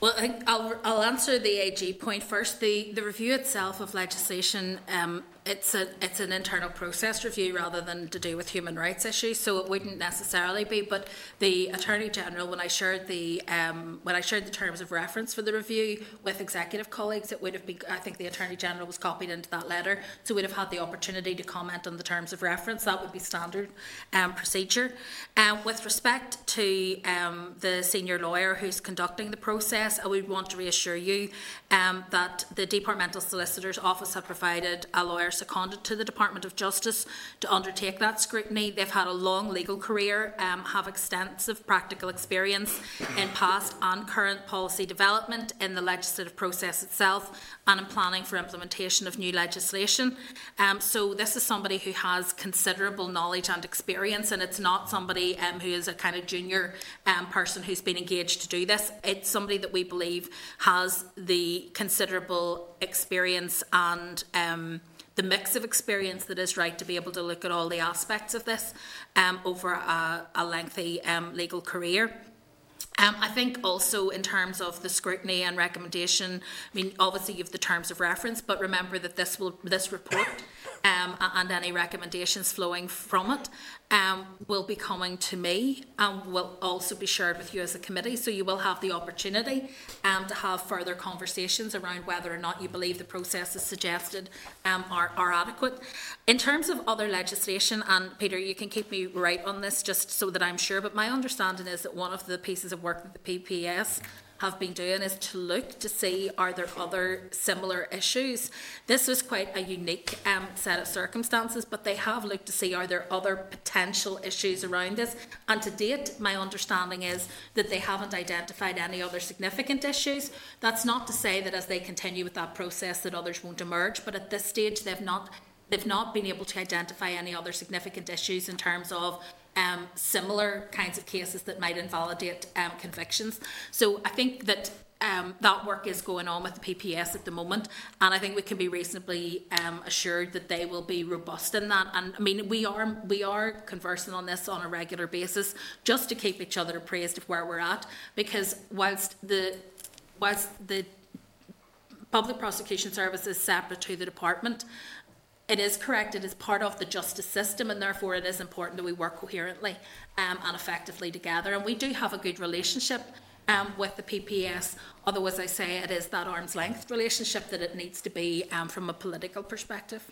Well, I think I'll, I'll answer the A G point first. The, the review itself of legislation, um, it's, a, it's an internal process review rather than to do with human rights issues, so it wouldn't necessarily be. But the Attorney General, when I shared the um, when I shared the terms of reference for the review with executive colleagues, it would have been. I think the Attorney General was copied into that letter, so we'd have had the opportunity to comment on the terms of reference. That would be standard um, procedure. Um, with respect to um, the senior lawyer who's conducting the process, I would want to reassure you um, that the Departmental Solicitor's Office have provided a lawyer seconded to the Department of Justice to undertake that scrutiny. They've had a long legal career, um, have extensive practical experience in past and current policy development, in the legislative process itself, and in planning for implementation of new legislation. Um, so this is somebody who has considerable knowledge and experience, and it's not somebody um, who is a kind of junior um, person who's been engaged to do this. It's somebody that we believe has the considerable experience and um, the mix of experience that is right to be able to look at all the aspects of this um, over a, a lengthy um, legal career. Um, I think also in terms of the scrutiny and recommendation, I mean, obviously you have the terms of reference, but remember that this will this report um, and any recommendations flowing from it um, will be coming to me and will also be shared with you as a committee. So you will have the opportunity um, to have further conversations around whether or not you believe the processes suggested um, are, are adequate. In terms of other legislation, and Peter, you can keep me right on this just so that I'm sure, but my understanding is that one of the pieces of work that the P P S have been doing is to look to see are there other similar issues. This was quite a unique um, set of circumstances, but they have looked to see are there other potential issues around this, and to date my understanding is that they haven't identified any other significant issues. That's not to say that as they continue with that process that others won't emerge, but at this stage they've not they've not been able to identify any other significant issues in terms of Um, similar kinds of cases that might invalidate um, convictions. So I think that um, that work is going on with the P P S at the moment, and I think we can be reasonably um, assured that they will be robust in that. And I mean, we are we are conversing on this on a regular basis just to keep each other appraised of where we're at, because whilst the whilst the Public Prosecution Service is separate to the department, it is correct, it is part of the justice system, and therefore it is important that we work coherently um, and effectively together. And we do have a good relationship um, with the P P S, although, as I say, it is that arm's length relationship that it needs to be um, from a political perspective.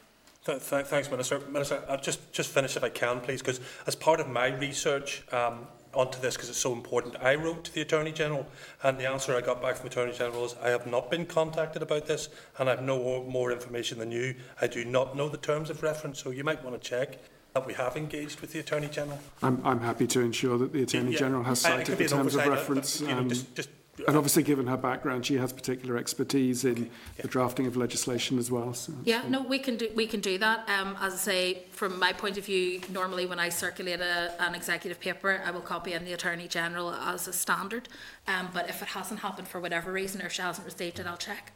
Th th thanks, Minister. Minister, I'll just, just finish if I can, please, because as part of my research um, onto this, because it's so important, I wrote to the Attorney General, and the answer I got back from the Attorney General is I have not been contacted about this, and I have no more information than you. I do not know the terms of reference, so you might want to check that we have engaged with the Attorney General. I'm, I'm happy to ensure that the Attorney yeah, General has cited the terms of reference. But, you know, um, just, just And obviously, given her background, she has particular expertise in okay. yeah. the drafting of legislation as well. So, yeah, so. no, we can do we can do that. Um, as I say, from my point of view, normally when I circulate a, an executive paper, I will copy in the Attorney General as a standard. Um, but if it hasn't happened for whatever reason, or she hasn't received it, I'll check.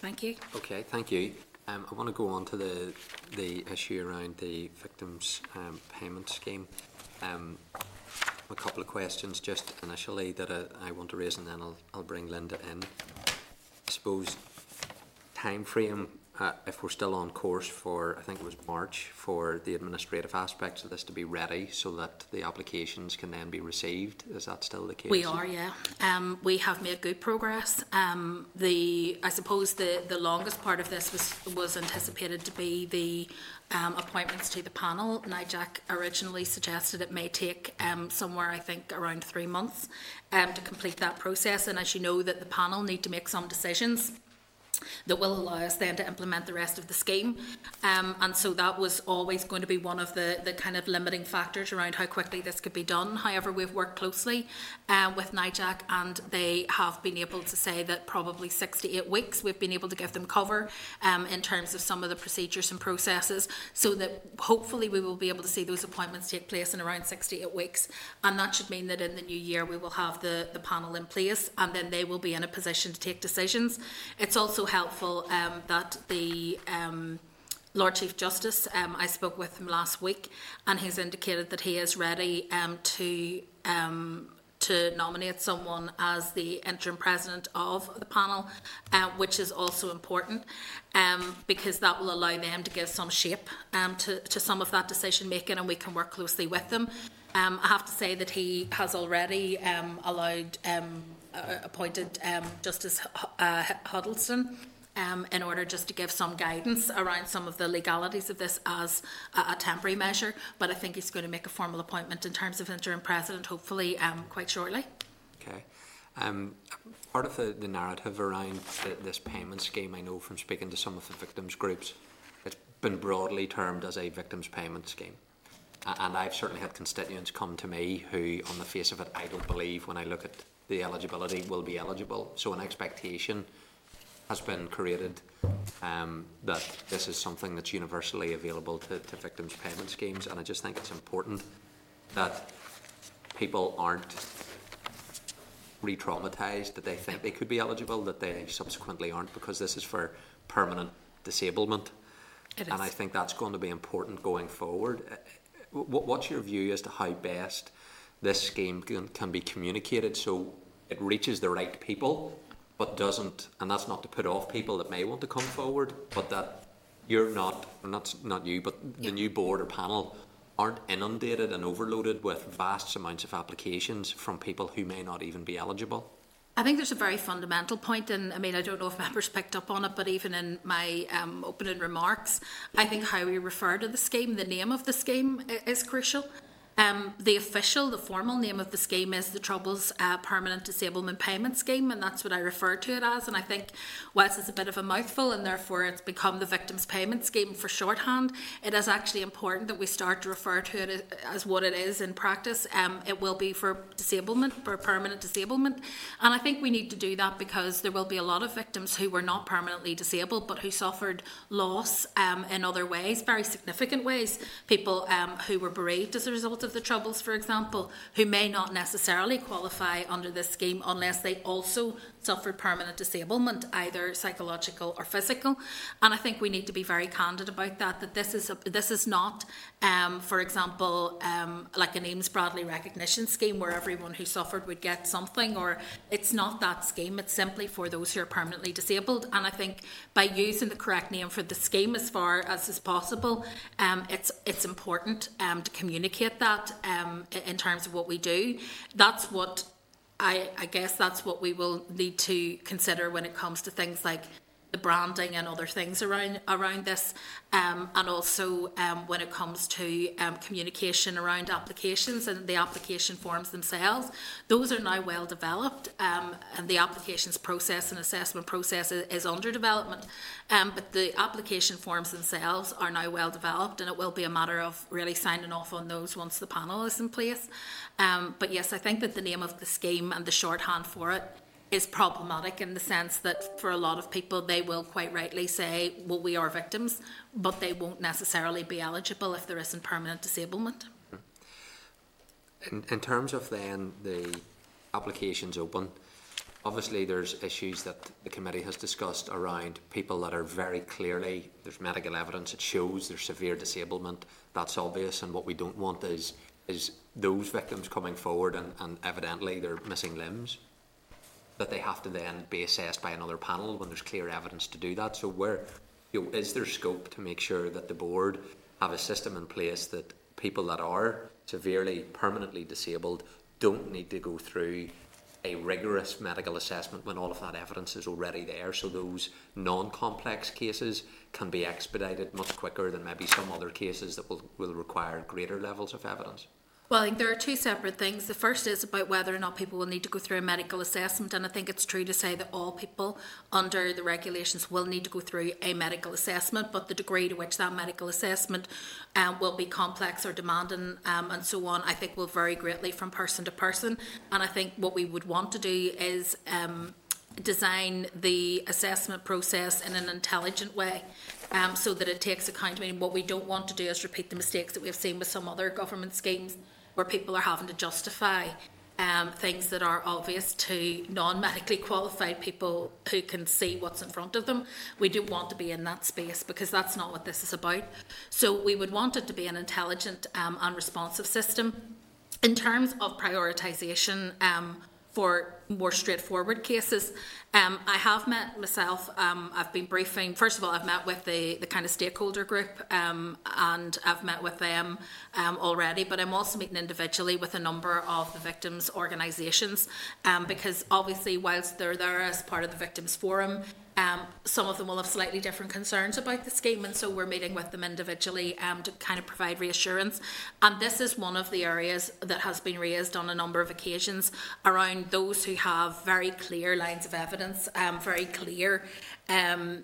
Thank you. Okay, thank you. Um, I want to go on to the the issue around the Victims um, Payment Scheme. Um, A couple of questions just initially that I, I want to raise, and then I'll, I'll bring Linda in. I suppose time frame, uh, if we're still on course for, I think it was March, for the administrative aspects of this to be ready so that the applications can then be received. Is that still the case? We are, yeah. Um, we have made good progress. Um, the I suppose the, the longest part of this was, was anticipated to be the Um, appointments to the panel. Now, Jack originally suggested it may take um, somewhere, I think, around three months um, to complete that process. And as you know, that the panel need to make some decisions that will allow us then to implement the rest of the scheme. Um, and so that was always going to be one of the, the kind of limiting factors around how quickly this could be done. However, we've worked closely uh, with NIJAC, and they have been able to say that probably six to eight weeks we've been able to give them cover um, in terms of some of the procedures and processes, so that hopefully we will be able to see those appointments take place in around six to eight weeks. And that should mean that in the new year we will have the, the panel in place, and then they will be in a position to take decisions. It's also helpful um, that the um, Lord Chief Justice, um, I spoke with him last week, and he's indicated that he is ready um, to um, to nominate someone as the interim president of the panel, uh, which is also important um, because that will allow them to give some shape um, to, to some of that decision making, and we can work closely with them. Um, I have to say that he has already um, allowed um, uh, appointed um, Justice uh, Huddleston um, in order just to give some guidance around some of the legalities of this as a, a temporary measure. But I think he's going to make a formal appointment in terms of interim president, hopefully um, quite shortly. Okay. Um, part of the, the narrative around the, this payment scheme, I know from speaking to some of the victims groups, it's been broadly termed as a victims payment scheme. And I've certainly had constituents come to me who, on the face of it, I don't believe when I look at the eligibility will be eligible. So an expectation has been created um, that this is something that's universally available to, to victims' payment schemes. And I just think it's important that people aren't re-traumatised, that they think they could be eligible, that they subsequently aren't, because this is for permanent disablement. And I think that's going to be important going forward. What's your view as to how best this scheme can, can be communicated so it reaches the right people, but doesn't, and that's not to put off people that may want to come forward, but that you're not, not, not you, but yeah. the new board or panel aren't inundated and overloaded with vast amounts of applications from people who may not even be eligible? I think there's a very fundamental point, and I mean, I don't know if members picked up on it, but even in my um, opening remarks, I think how we refer to the scheme, the name of the scheme is crucial. Um, the official, the formal name of the scheme is the Troubles uh, Permanent Disablement Payment Scheme, and that's what I refer to it as. And I think whilst it's a bit of a mouthful and therefore it's become the Victims Payment Scheme for shorthand, it is actually important that we start to refer to it as what it is in practice. Um, it will be for disablement, for permanent disablement. And I think we need to do that because there will be a lot of victims who were not permanently disabled but who suffered loss um, in other ways, very significant ways. People um, who were bereaved as a result of Of the Troubles, for example, who may not necessarily qualify under this scheme unless they also suffered permanent disablement, either psychological or physical. And I think we need to be very candid about that, that this is a, this is not, um, for example, um, like an Eames-Bradley recognition scheme where everyone who suffered would get something, or it's not that scheme. It's simply for those who are permanently disabled. And I think by using the correct name for the scheme as far as is possible, um, it's, it's important um, to communicate that Um, in terms of what we do. That's what I, I guess that's what we will need to consider when it comes to things like the branding and other things around around this, um, and also um, when it comes to um, communication around applications and the application forms themselves. Those are now well developed, um, and the applications process and assessment process is, is under development, um, but the application forms themselves are now well developed, and it will be a matter of really signing off on those once the panel is in place. Um, but yes, I think that the name of the scheme and the shorthand for it is problematic, in the sense that for a lot of people they will quite rightly say, well, we are victims, but they won't necessarily be eligible if there isn't permanent disablement. In, in terms of then the applications open, obviously there's issues that the committee has discussed around people that are very clearly, there's medical evidence, it shows there's severe disablement, that's obvious, and what we don't want is, is those victims coming forward and, and evidently they're missing limbs, that they have to then be assessed by another panel when there's clear evidence to do that. So where, you know, is there scope to make sure that the board have a system in place that people that are severely, permanently disabled don't need to go through a rigorous medical assessment when all of that evidence is already there, so those non-complex cases can be expedited much quicker than maybe some other cases that will, will require greater levels of evidence? Well, I think there are two separate things. The first is about whether or not people will need to go through a medical assessment, and I think it's true to say that all people under the regulations will need to go through a medical assessment, but the degree to which that medical assessment um, will be complex or demanding um, and so on, I think will vary greatly from person to person. And I think what we would want to do is um, design the assessment process in an intelligent way, um, so that it takes account. I mean, what we don't want to do is repeat the mistakes that we've seen with some other government schemes, where people are having to justify um, things that are obvious to non-medically qualified people who can see what's in front of them. We don't want to be in that space, because that's not what this is about. So we would want it to be an intelligent um, and responsive system. In terms of prioritisation um, for more straightforward cases, um, I have met myself, um, I've been briefing, first of all I've met with the, the kind of stakeholder group, um, and I've met with them um, already, but I'm also meeting individually with a number of the victims' organisations, um, because obviously whilst they're there as part of the Victims Forum, um, some of them will have slightly different concerns about the scheme, and so we're meeting with them individually um, to kind of provide reassurance. And this is one of the areas that has been raised on a number of occasions around those who have very clear lines of evidence, um, very clear um,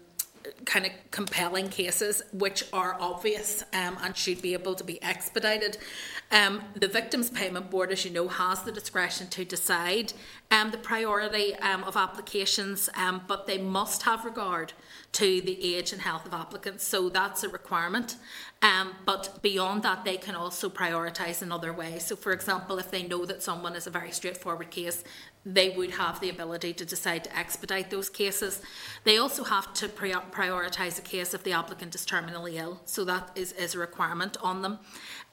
kind of compelling cases which are obvious um, and should be able to be expedited. Um, the Victims Payment Board, as you know, has the discretion to decide um, the priority um, of applications, um, but they must have regard to the age and health of applicants, so that's a requirement. Um, but beyond that, they can also prioritise in other ways. So, for example, if they know that someone is a very straightforward case, they would have the ability to decide to expedite those cases. They also have to pre- prioritise a case if the applicant is terminally ill, so that is, is a requirement on them.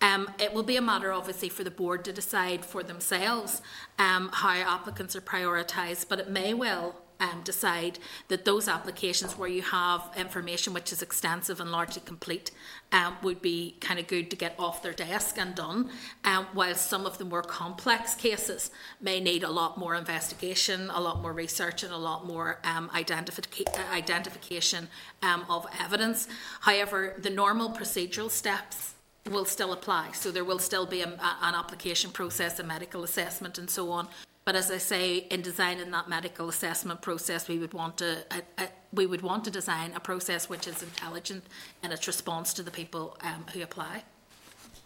Um, it will be a matter, obviously, for the board to decide for themselves um, how applicants are prioritised, but it may well Um, decide that those applications where you have information which is extensive and largely complete um, would be kind of good to get off their desk and done, um, while some of the more complex cases may need a lot more investigation, a lot more research, and a lot more um, identif- identification um, of evidence. However, the normal procedural steps will still apply, so there will still be a, a, an application process, a medical assessment, and so on. But as I say, in designing that medical assessment process, we would want to uh, uh, we would want to design a process which is intelligent in its response to the people um, who apply.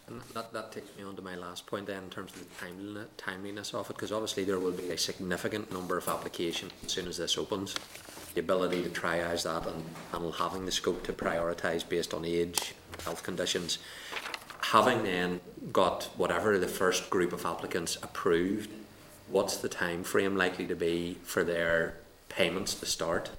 And that, that takes me on to my last point then, in terms of the timeliness, timeliness of it, because obviously there will be a significant number of applications as soon as this opens. The ability to triage that and, and having the scope to prioritise based on age, health conditions. Having then got whatever the first group of applicants approved, what's the time frame likely to be for their payments to start?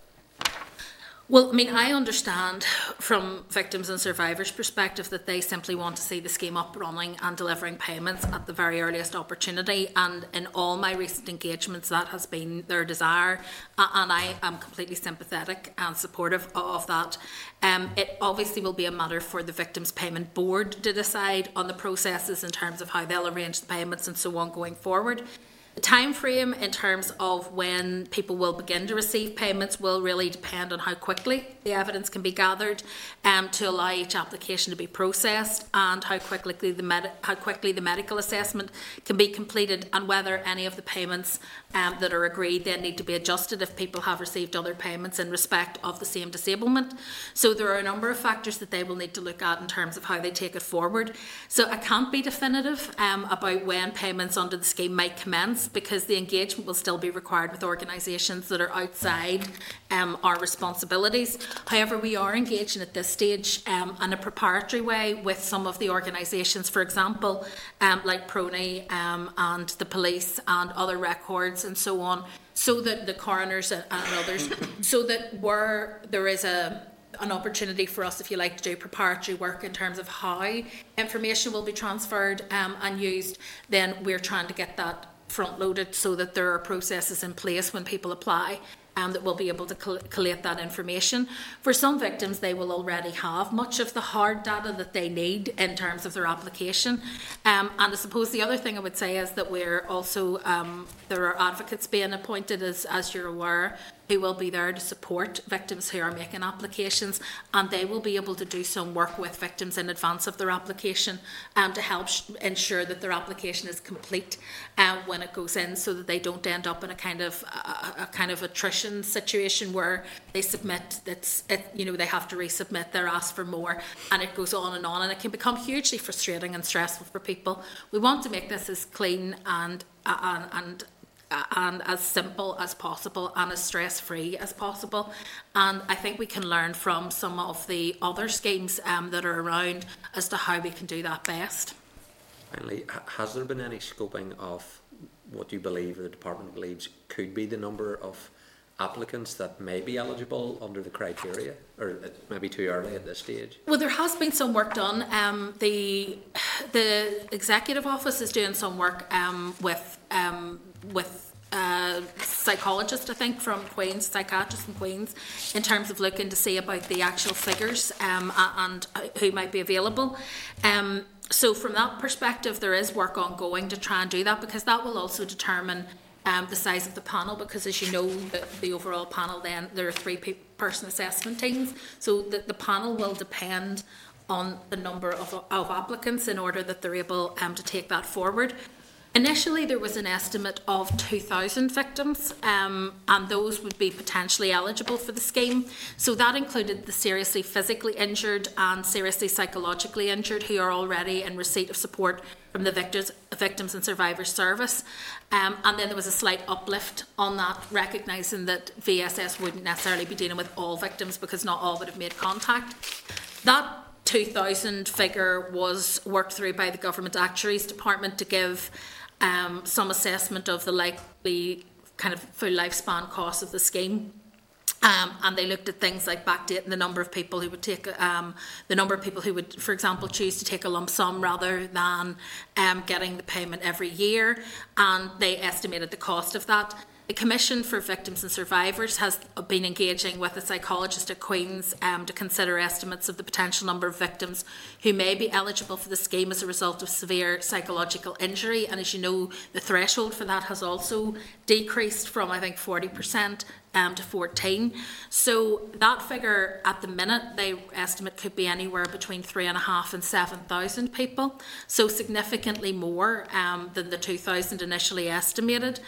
Well, I mean, I understand from victims' and survivors' perspective that they simply want to see the scheme up running and delivering payments at the very earliest opportunity, and in all my recent engagements that has been their desire, and I am completely sympathetic and supportive of that. Um, it obviously will be a matter for the Victims Payment Board to decide on the processes in terms of how they'll arrange the payments and so on going forward. The time frame in terms of when people will begin to receive payments will really depend on how quickly the evidence can be gathered um, to allow each application to be processed, and how quickly the med- how quickly the medical assessment can be completed, and whether any of the payments um, that are agreed then need to be adjusted if people have received other payments in respect of the same disablement. So there are a number of factors that they will need to look at in terms of how they take it forward. So I can't be definitive um, about when payments under the scheme might commence, because the engagement will still be required with organisations that are outside um, our responsibilities. However, we are engaging at this stage um, in a preparatory way with some of the organisations, for example, um, like PRONI um, and the police and other records and so on, so that the coroners and others, so that where there is a an opportunity for us, if you like, to do preparatory work in terms of how information will be transferred um, and used, then we're trying to get that front-loaded so that there are processes in place when people apply and um, that will be able to collate that information. For some victims, they will already have much of the hard data that they need in terms of their application. Um, and I suppose the other thing I would say is that we're also, um, there are advocates being appointed, as, as you're aware, who will be there to support victims who are making applications, and they will be able to do some work with victims in advance of their application um, to help sh- ensure that their application is complete um, when it goes in, so that they don't end up in a kind of a, a kind of attrition situation where they submit, that's it, you know, they have to resubmit, they're asked for more, and it goes on and on, and it can become hugely frustrating and stressful for people. We want to make this as clean and and, and and as simple as possible and as stress-free as possible. And I think we can learn from some of the other schemes um, that are around as to how we can do that best. Finally, has there been any scoping of what you believe the Department believes could be the number of applicants that may be eligible under the criteria, or it may be too early at this stage? Well, there has been some work done. Um, the the Executive Office is doing some work um, with um, with uh, psychologists, I think, from Queen's, psychiatrists from Queen's, in terms of looking to see about the actual figures um, and who might be available. Um, so from that perspective, there is work ongoing to try and do that, because that will also determine Um, the size of the panel, because as you know, the, the overall panel, then there are three pe- person assessment teams, so the, the panel will depend on the number of, of applicants in order that they're able um, to take that forward. Initially, there was an estimate of two thousand victims, um, and those would be potentially eligible for the scheme. So that included the seriously physically injured and seriously psychologically injured who are already in receipt of support from the Victims, Victims and Survivors Service. Um, and then there was a slight uplift on that, recognising that V S S wouldn't necessarily be dealing with all victims, because not all would have made contact. That two thousand figure was worked through by the Government Actuaries Department to give um, some assessment of the likely kind of full lifespan cost of the scheme. Um, and they looked at things like backdating the number of people who would take, um, the number of people who would, for example, choose to take a lump sum rather than um, getting the payment every year. And they estimated the cost of that. The Commission for Victims and Survivors has been engaging with a psychologist at Queen's um, to consider estimates of the potential number of victims who may be eligible for the scheme as a result of severe psychological injury. And as you know, the threshold for that has also decreased from, I think, forty percent um, to fourteen. So that figure at the minute, they estimate, could be anywhere between three and a half and seven thousand people. So significantly more um, than the two thousand initially estimated.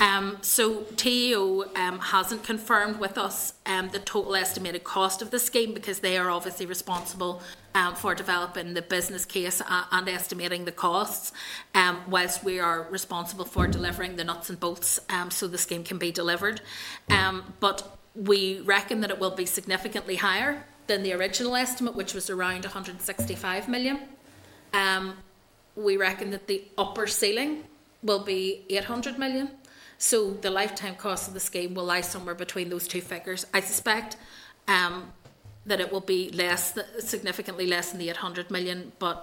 Um, so T E O um, hasn't confirmed with us um, the total estimated cost of the scheme, because they are obviously responsible um, for developing the business case and estimating the costs, um, whilst we are responsible for delivering the nuts and bolts um, so the scheme can be delivered. Um, but we reckon that it will be significantly higher than the original estimate, which was around one hundred sixty-five million. Um, we reckon that the upper ceiling will be eight hundred million. So the lifetime cost of the scheme will lie somewhere between those two figures. I suspect um, that it will be less, significantly less than the eight hundred million, but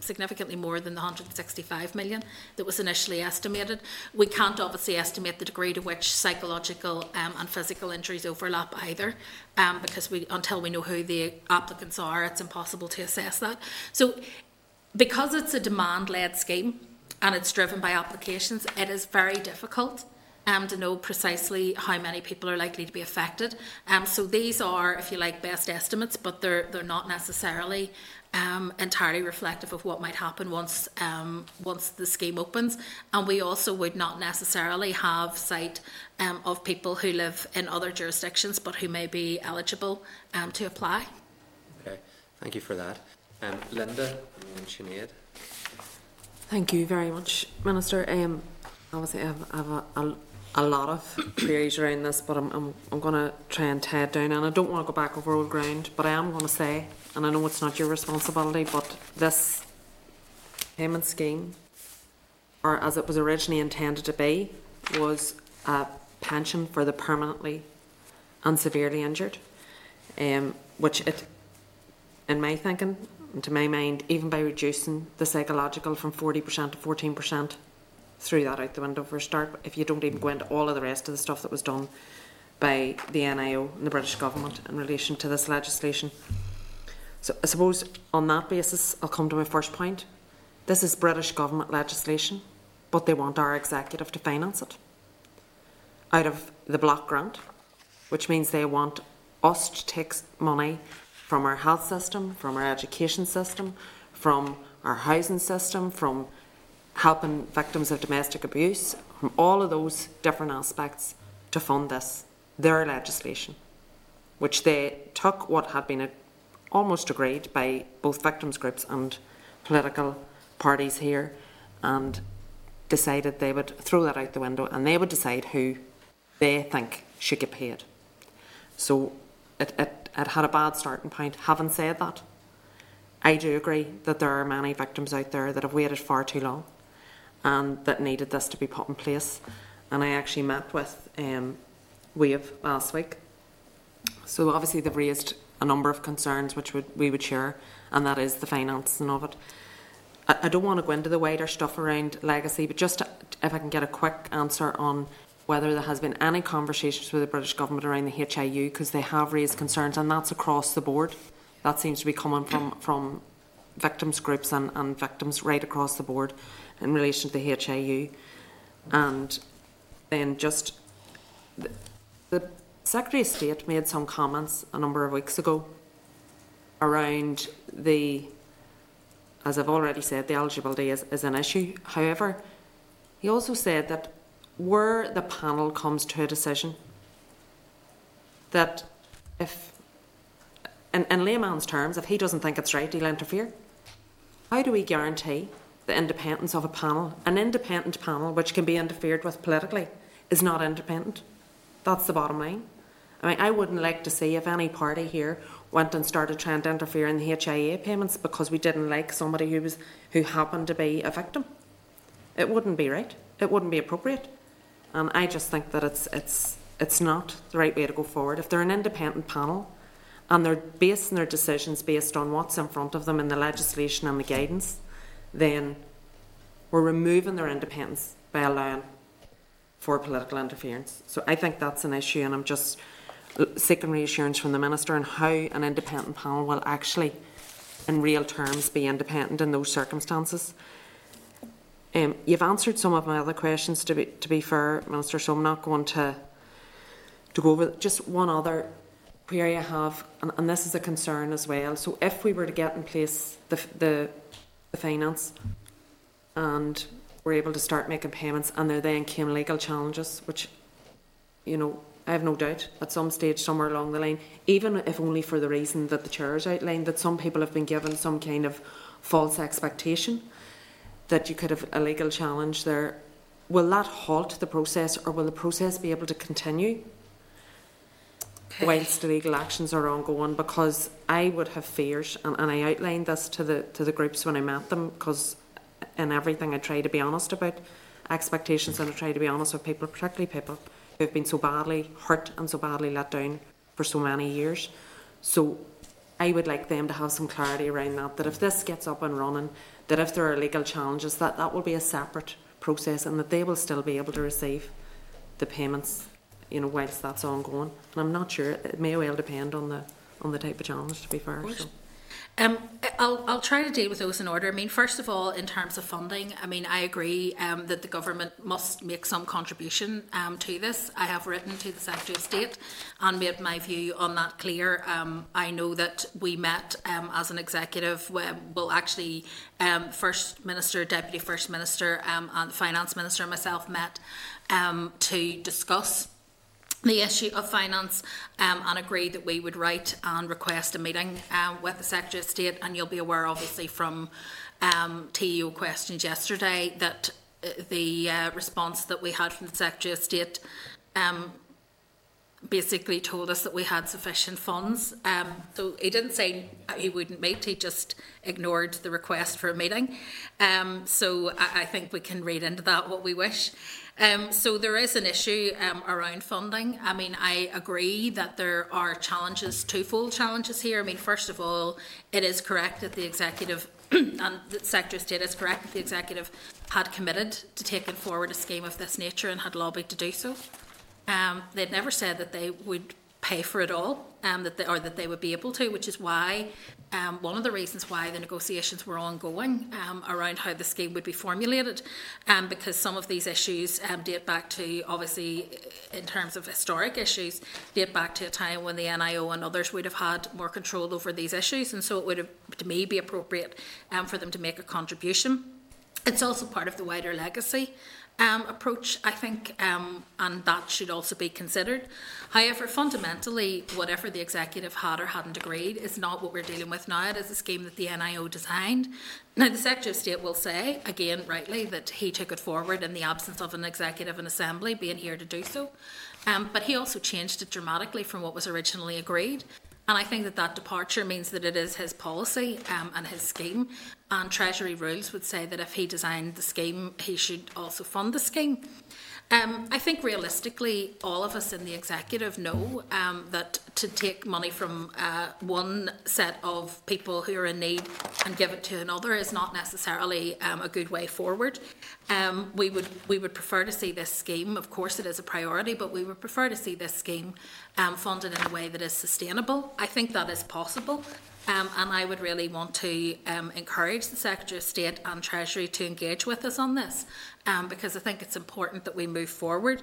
significantly more than the one hundred sixty-five million that was initially estimated. We can't obviously estimate the degree to which psychological um, and physical injuries overlap either, um, because we until we know who the applicants are, it's impossible to assess that. So because it's a demand-led scheme, and it's driven by applications, it is very difficult um, to know precisely how many people are likely to be affected. Um, so these are, if you like, best estimates, but they're they're not necessarily um, entirely reflective of what might happen once um, once the scheme opens. And we also would not necessarily have sight um, of people who live in other jurisdictions but who may be eligible um, to apply. Okay, thank you for that. Um, Linda and Sinead. Thank you very much, Minister. Um, obviously, I have, I have a, a, a lot of queries around this, but I'm, I'm, I'm going to try and tie it down. And I don't want to go back over old ground, but I am going to say, and I know it's not your responsibility, but this payment scheme, or as it was originally intended to be, was a pension for the permanently and severely injured, um, which it, in my thinking, and to my mind, even by reducing the psychological from forty percent to fourteen percent, threw that out the window for a start, if you don't even go into all of the rest of the stuff that was done by the N I O and the British government in relation to this legislation. So I suppose on that basis, I'll come to my first point. This is British government legislation, but they want our executive to finance it out of the block grant, which means they want us to take money from our health system, from our education system, from our housing system, from helping victims of domestic abuse, from all of those different aspects to fund this, their legislation, which they took what had been almost agreed by both victims groups and political parties here and decided they would throw that out the window and they would decide who they think should get paid. So it, it It had a bad starting point. Having said that, I do agree that there are many victims out there that have waited far too long and that needed this to be put in place. And I actually met with um, WAVE last week. So obviously they've raised a number of concerns which would, we would share, and that is the financing of it. I, I don't want to go into the wider stuff around legacy, but just to, if I can get a quick answer on whether there has been any conversations with the British government around the H I U, because they have raised concerns, and that's across the board. That seems to be coming from, from victims groups and, and victims right across the board in relation to the H I U. And then just the, the Secretary of State made some comments a number of weeks ago around the, as I've already said, the eligibility is, is an issue. However, he also said that where the panel comes to a decision that if, in, in layman's terms, if he doesn't think it's right, he'll interfere. How do we guarantee the independence of a panel? An independent panel, which can be interfered with politically, is not independent. That's the bottom line. I mean, I wouldn't like to see if any party here went and started trying to interfere in the H I A payments because we didn't like somebody who was who happened to be a victim. It wouldn't be right. It wouldn't be appropriate. And I just think that it's it's it's not the right way to go forward. If they're an independent panel and they're basing their decisions based on what's in front of them in the legislation and the guidance, then we're removing their independence by allowing for political interference. So I think that's an issue, and I'm just seeking reassurance from the Minister on how an independent panel will actually, in real terms, be independent in those circumstances. Um, you've answered some of my other questions, to be to be fair, Minister, so I'm not going to to go over. Just one other query I have, and, and this is a concern as well. So if we were to get in place the, the the finance and we're able to start making payments and there then came legal challenges, which, you know, I have no doubt at some stage somewhere along the line, even if only for the reason that the Chair has outlined, that some people have been given some kind of false expectation that you could have a legal challenge there, will that halt the process, or will the process be able to continue okay. whilst the legal actions are ongoing? Because I would have feared, and, and I outlined this to the to the groups when I met them, because in everything I try to be honest about expectations, and I try to be honest with people, particularly people who have been so badly hurt and so badly let down for so many years. So I would like them to have some clarity around that, that if this gets up and running, that if there are legal challenges, that that will be a separate process and that they will still be able to receive the payments, you know, whilst that's ongoing. And I'm not sure, it may well depend on the on the type of challenge, to be fair. So. Um, I'll, I'll try to deal with those in order. I mean, first of all, in terms of funding, I mean, I agree um, that the government must make some contribution um, to this. I have written to the Secretary of State and made my view on that clear. Um, I know that we met um, as an executive, well, actually, um, First Minister, Deputy First Minister, um, and Finance Minister and myself met um, to discuss the issue of finance um, and agreed that we would write and request a meeting um, with the Secretary of State, and you'll be aware obviously from um, T E O questions yesterday that the uh, response that we had from the Secretary of State um, basically told us that we had sufficient funds. Um, so he didn't say he wouldn't meet, he just ignored the request for a meeting. Um, so I, I think we can read into that what we wish. Um, so there is an issue um, around funding. I mean, I agree that there are challenges, twofold challenges here. I mean, first of all, it is correct that the executive and the Secretary of State is correct that the executive had committed to taking forward a scheme of this nature and had lobbied to do so. Um, they'd never said that they would pay for it all, um, that they, or that they would be able to, which is why um, one of the reasons why the negotiations were ongoing um, around how the scheme would be formulated, um, because some of these issues um, date back to, obviously, in terms of historic issues, date back to a time when the N I O and others would have had more control over these issues, and so it would have, to me, be appropriate um, for them to make a contribution. It's also part of the wider legacy Um, approach, I think, um, and that should also be considered. However, fundamentally, whatever the executive had or hadn't agreed is not what we're dealing with now. It is a scheme that the N I O designed. Now, the Secretary of State will say, again, rightly, that he took it forward in the absence of an executive and assembly being here to do so. Um, but he also changed it dramatically from what was originally agreed. And I think that that departure means that it is his policy um, and his scheme. And Treasury rules would say that if he designed the scheme, he should also fund the scheme. Um, I think realistically, all of us in the executive know um, that to take money from uh, one set of people who are in need and give it to another is not necessarily um, a good way forward. Um, we would we would prefer to see this scheme, of course it is a priority, but we would prefer to see this scheme um, funded in a way that is sustainable. I think that is possible. Um, and I would really want to um, encourage the Secretary of State and Treasury to engage with us on this um, because I think it's important that we move forward.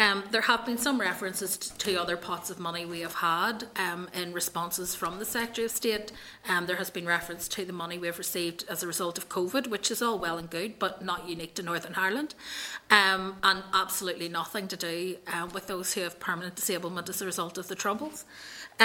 Um, there have been some references to, to other pots of money we have had um, in responses from the Secretary of State. Um, there has been reference to the money we have received as a result of COVID, which is all well and good, but not unique to Northern Ireland, um, and absolutely nothing to do uh, with those who have permanent disablement as a result of the Troubles.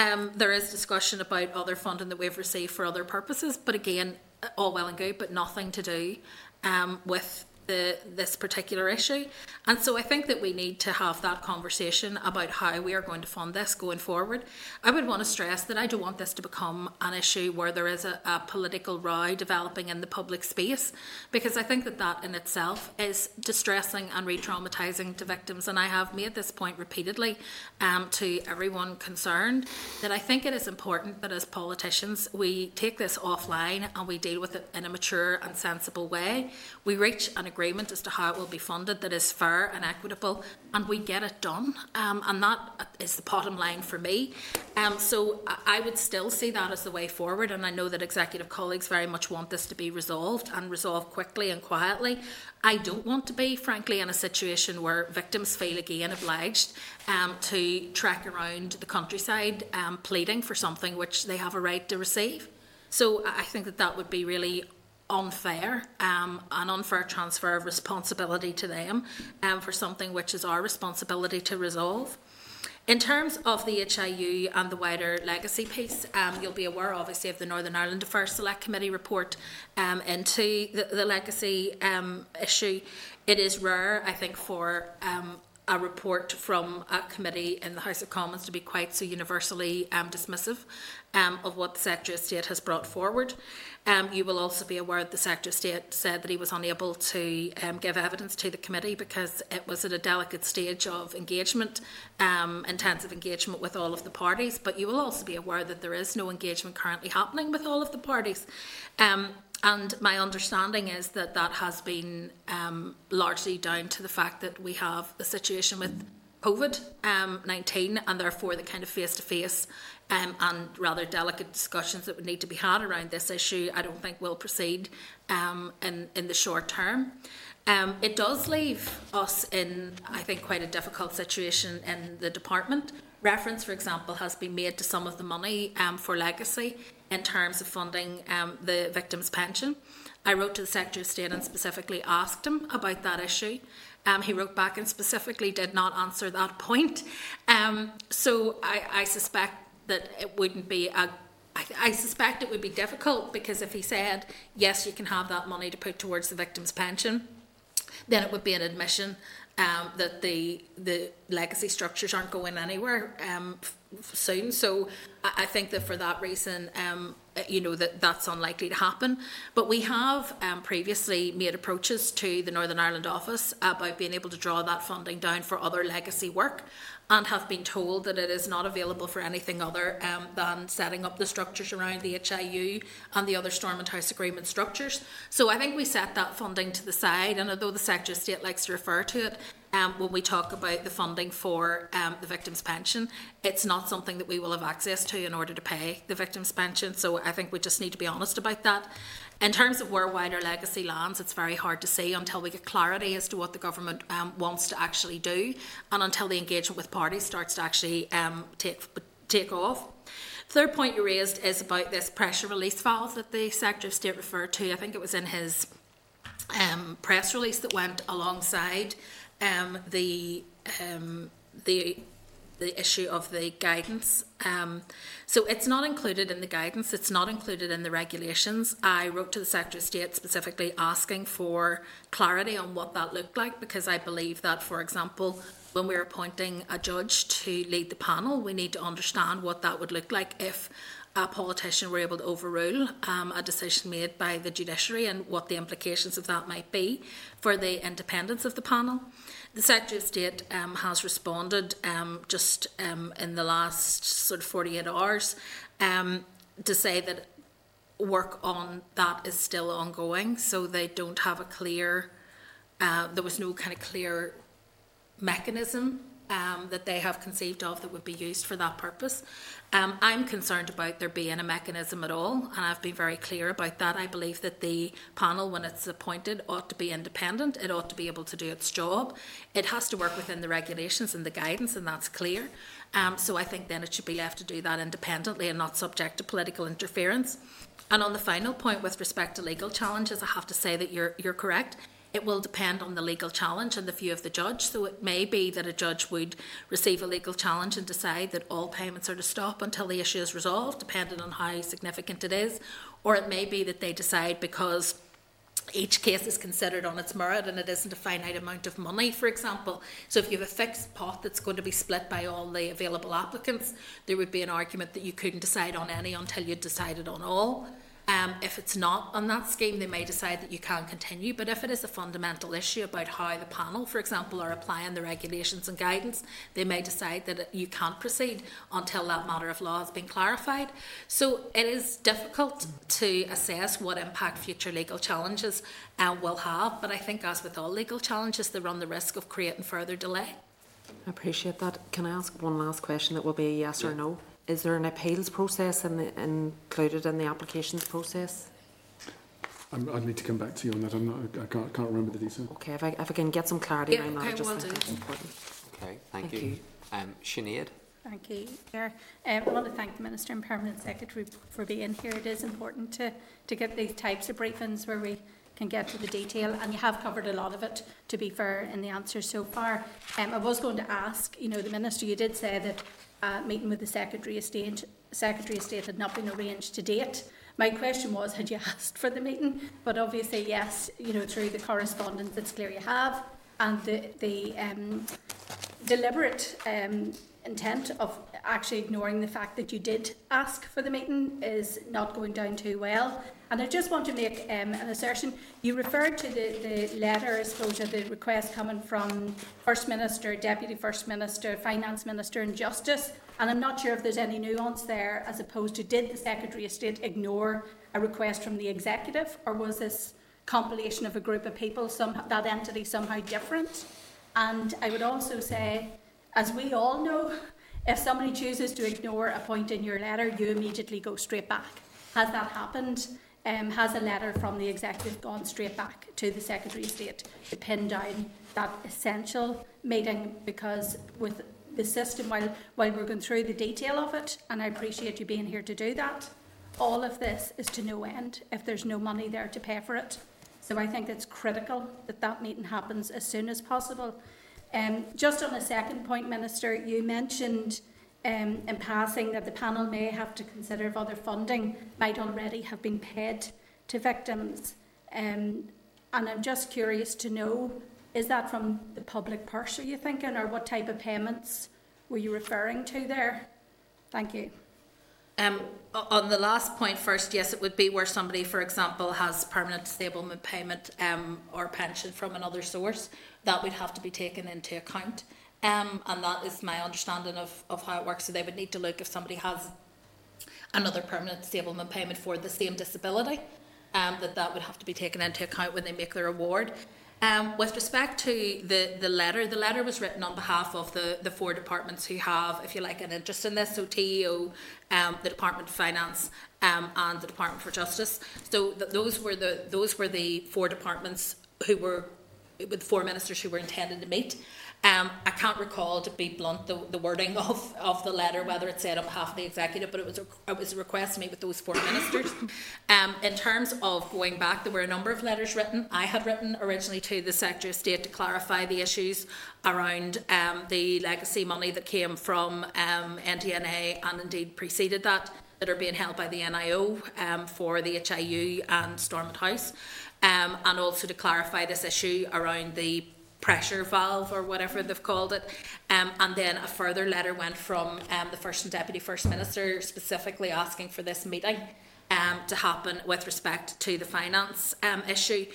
Um, there is discussion about other funding that we've received for other purposes, but again, all well and good, but nothing to do um, with the, this particular issue. And so I think that we need to have that conversation about how we are going to fund this going forward. I would want to stress that I don't want this to become an issue where there is a, a political row developing in the public space, because I think that that in itself is distressing and re-traumatising to victims. And I have made this point repeatedly um, to everyone concerned, that I think it is important that as politicians we take this offline and we deal with it in a mature and sensible way. We reach an agreement as to how it will be funded that is fair and equitable, and we get it done, um, and that is the bottom line for me. Um, so I would still see that as the way forward, and I know that executive colleagues very much want this to be resolved and resolved quickly and quietly. I don't want to be, frankly, in a situation where victims feel again obliged um, to trek around the countryside um, pleading for something which they have a right to receive. So I think that that would be really unfair, um, an unfair transfer of responsibility to them um, for something which is our responsibility to resolve. In terms of the H I U and the wider legacy piece, um, you'll be aware obviously of the Northern Ireland Affairs Select Committee report um, into the, the legacy um, issue. It is rare, I think, for um, a report from a committee in the House of Commons to be quite so universally um, dismissive um, of what the Secretary of State has brought forward. Um, you will also be aware that the Secretary of State said that he was unable to um, give evidence to the committee because it was at a delicate stage of engagement, um, intensive engagement with all of the parties. But you will also be aware that there is no engagement currently happening with all of the parties. Um, And my understanding is that that has been um, largely down to the fact that we have a situation with COVID nineteen, um, and therefore the kind of face-to-face um, and rather delicate discussions that would need to be had around this issue, I don't think will proceed um, in, in the short term. Um, it does leave us in, I think, quite a difficult situation in the department. Reference, for example, has been made to some of the money um, for legacy in terms of funding um, the victim's pension. I wrote to the Secretary of State and specifically asked him about that issue. Um, he wrote back and specifically did not answer that point. Um, so I, I suspect that it wouldn't be a I, I suspect it would be difficult, because if he said, yes, you can have that money to put towards the victim's pension, then it would be an admission um, that the the legacy structures aren't going anywhere um, f- soon. So I, I think that for that reason, um, you know, that that's unlikely to happen. But we have um, previously made approaches to the Northern Ireland office about being able to draw that funding down for other legacy work, and have been told that it is not available for anything other um, than setting up the structures around the H I U and the other Stormont House Agreement structures. So I think we set that funding to the side, and although the Secretary of State likes to refer to it um, when we talk about the funding for um, the victim's pension, it's not something that we will have access to in order to pay the victim's pension. So I think we just need to be honest about that. In terms of where wider legacy lands, it's very hard to see until we get clarity as to what the government um, wants to actually do, and until the engagement with parties starts to actually um, take, take off. Third point you raised is about this pressure release valve that the Secretary of State referred to. I think it was in his um, press release that went alongside um, the um, the. the issue of the guidance. Um, so it's not included in the guidance, it's not included in the regulations. I wrote to the Secretary of State specifically asking for clarity on what that looked like, because I believe that, for example, when we're appointing a judge to lead the panel, we need to understand what that would look like if a politician were able to overrule um, a decision made by the judiciary, and what the implications of that might be for the independence of the panel. The Secretary of State um, has responded um, just um, in the last sort of forty-eight hours um, to say that work on that is still ongoing, so they don't have a clear, uh, there was no kind of clear mechanism Um, that they have conceived of that would be used for that purpose. Um, I'm concerned about there being a mechanism at all, and I've been very clear about that. I believe that the panel, when it's appointed, ought to be independent. It ought to be able to do its job. It has to work within the regulations and the guidance, and that's clear. Um, so I think then it should be left to do that independently and not subject to political interference. And on the final point with respect to legal challenges, I have to say that you're you're correct. It will depend on the legal challenge and the view of the judge. So it may be that a judge would receive a legal challenge and decide that all payments are to stop until the issue is resolved, depending on how significant it is. Or it may be that they decide, because each case is considered on its merit and it isn't a finite amount of money, for example. So if you have a fixed pot that's going to be split by all the available applicants, there would be an argument that you couldn't decide on any until you decided on all. Um, if it's not on that scheme, they may decide that you can continue. But if it is a fundamental issue about how the panel, for example, are applying the regulations and guidance, they may decide that you can't proceed until that matter of law has been clarified. So it is difficult to assess what impact future legal challenges uh, will have. But I think, as with all legal challenges, they run the risk of creating further delay. I appreciate that. Can I ask one last question that will be a yes or no? Is there an appeals process in the, included in the applications process? I'm, I'd need to come back to you on that. I'm not, I can't, can't remember the detail. Okay, if I, if I can get some clarity, yeah, on okay, that, I just well think do. That's important. Okay, thank, thank you. you. Um, Sinead. Thank you, Chair. Um, I want to thank the Minister and Permanent Secretary for being here. It is important to, to get these types of briefings where we can get to the detail, and you have covered a lot of it, to be fair, in the answers so far. Um, I was going to ask, you know, the Minister, you did say that a meeting with the Secretary of State, Secretary of State had not been arranged to date. My question was, had you asked for the meeting? But obviously, yes, you know, through the correspondence, it's clear you have, and the, the um, deliberate um, intent of actually ignoring the fact that you did ask for the meeting is not going down too well. And I just want to make um, an assertion. You referred to the, the letter, I suppose, or the request coming from First Minister, Deputy First Minister, Finance Minister and Justice. And I'm not sure if there's any nuance there, as opposed to, did the Secretary of State ignore a request from the Executive, or was this compilation of a group of people, some, that entity somehow different? And I would also say, as we all know, if somebody chooses to ignore a point in your letter, you immediately go straight back. Has that happened? Um, has a letter from the executive gone straight back to the Secretary of State to pin down that essential meeting? Because with the system, while, while we're going through the detail of it, and I appreciate you being here to do that, all of this is to no end if there's no money there to pay for it. So I think it's critical that that meeting happens as soon as possible. Um, just on a second point, Minister, you mentioned um, in passing that the panel may have to consider if other funding might already have been paid to victims. Um, and I'm just curious to know, is that from the public purse, are you thinking, or what type of payments were you referring to there? Thank you. Um, on the last point first, yes, it would be where somebody, for example, has permanent disablement payment um, or pension from another source. That would have to be taken into account. Um, and that is my understanding of, of how it works. So they would need to look if somebody has another permanent disablement payment for the same disability, um, that that would have to be taken into account when they make their award. Um, with respect to the, the letter, the letter was written on behalf of the, the four departments who have, if you like, an interest in this, so T E O, um, the Department of Finance um, and the Department for Justice. So th- those were the those were the four departments who were, with four ministers who were intended to meet. Um, I can't recall, to be blunt, the, the wording of, of the letter, whether it said on behalf of the executive, but it was a, it was a request to meet with those four ministers. Um, in terms of going back, there were a number of letters written. I had written originally to the Secretary of State to clarify the issues around um, the legacy money that came from um, N D N A and indeed preceded that, that are being held by the N I O um, for the H I U and Stormont House, um, and also to clarify this issue around the pressure valve or whatever they've called it, um, and then a further letter went from um, the First and Deputy First Minister specifically asking for this meeting um, to happen with respect to the finance um, issue,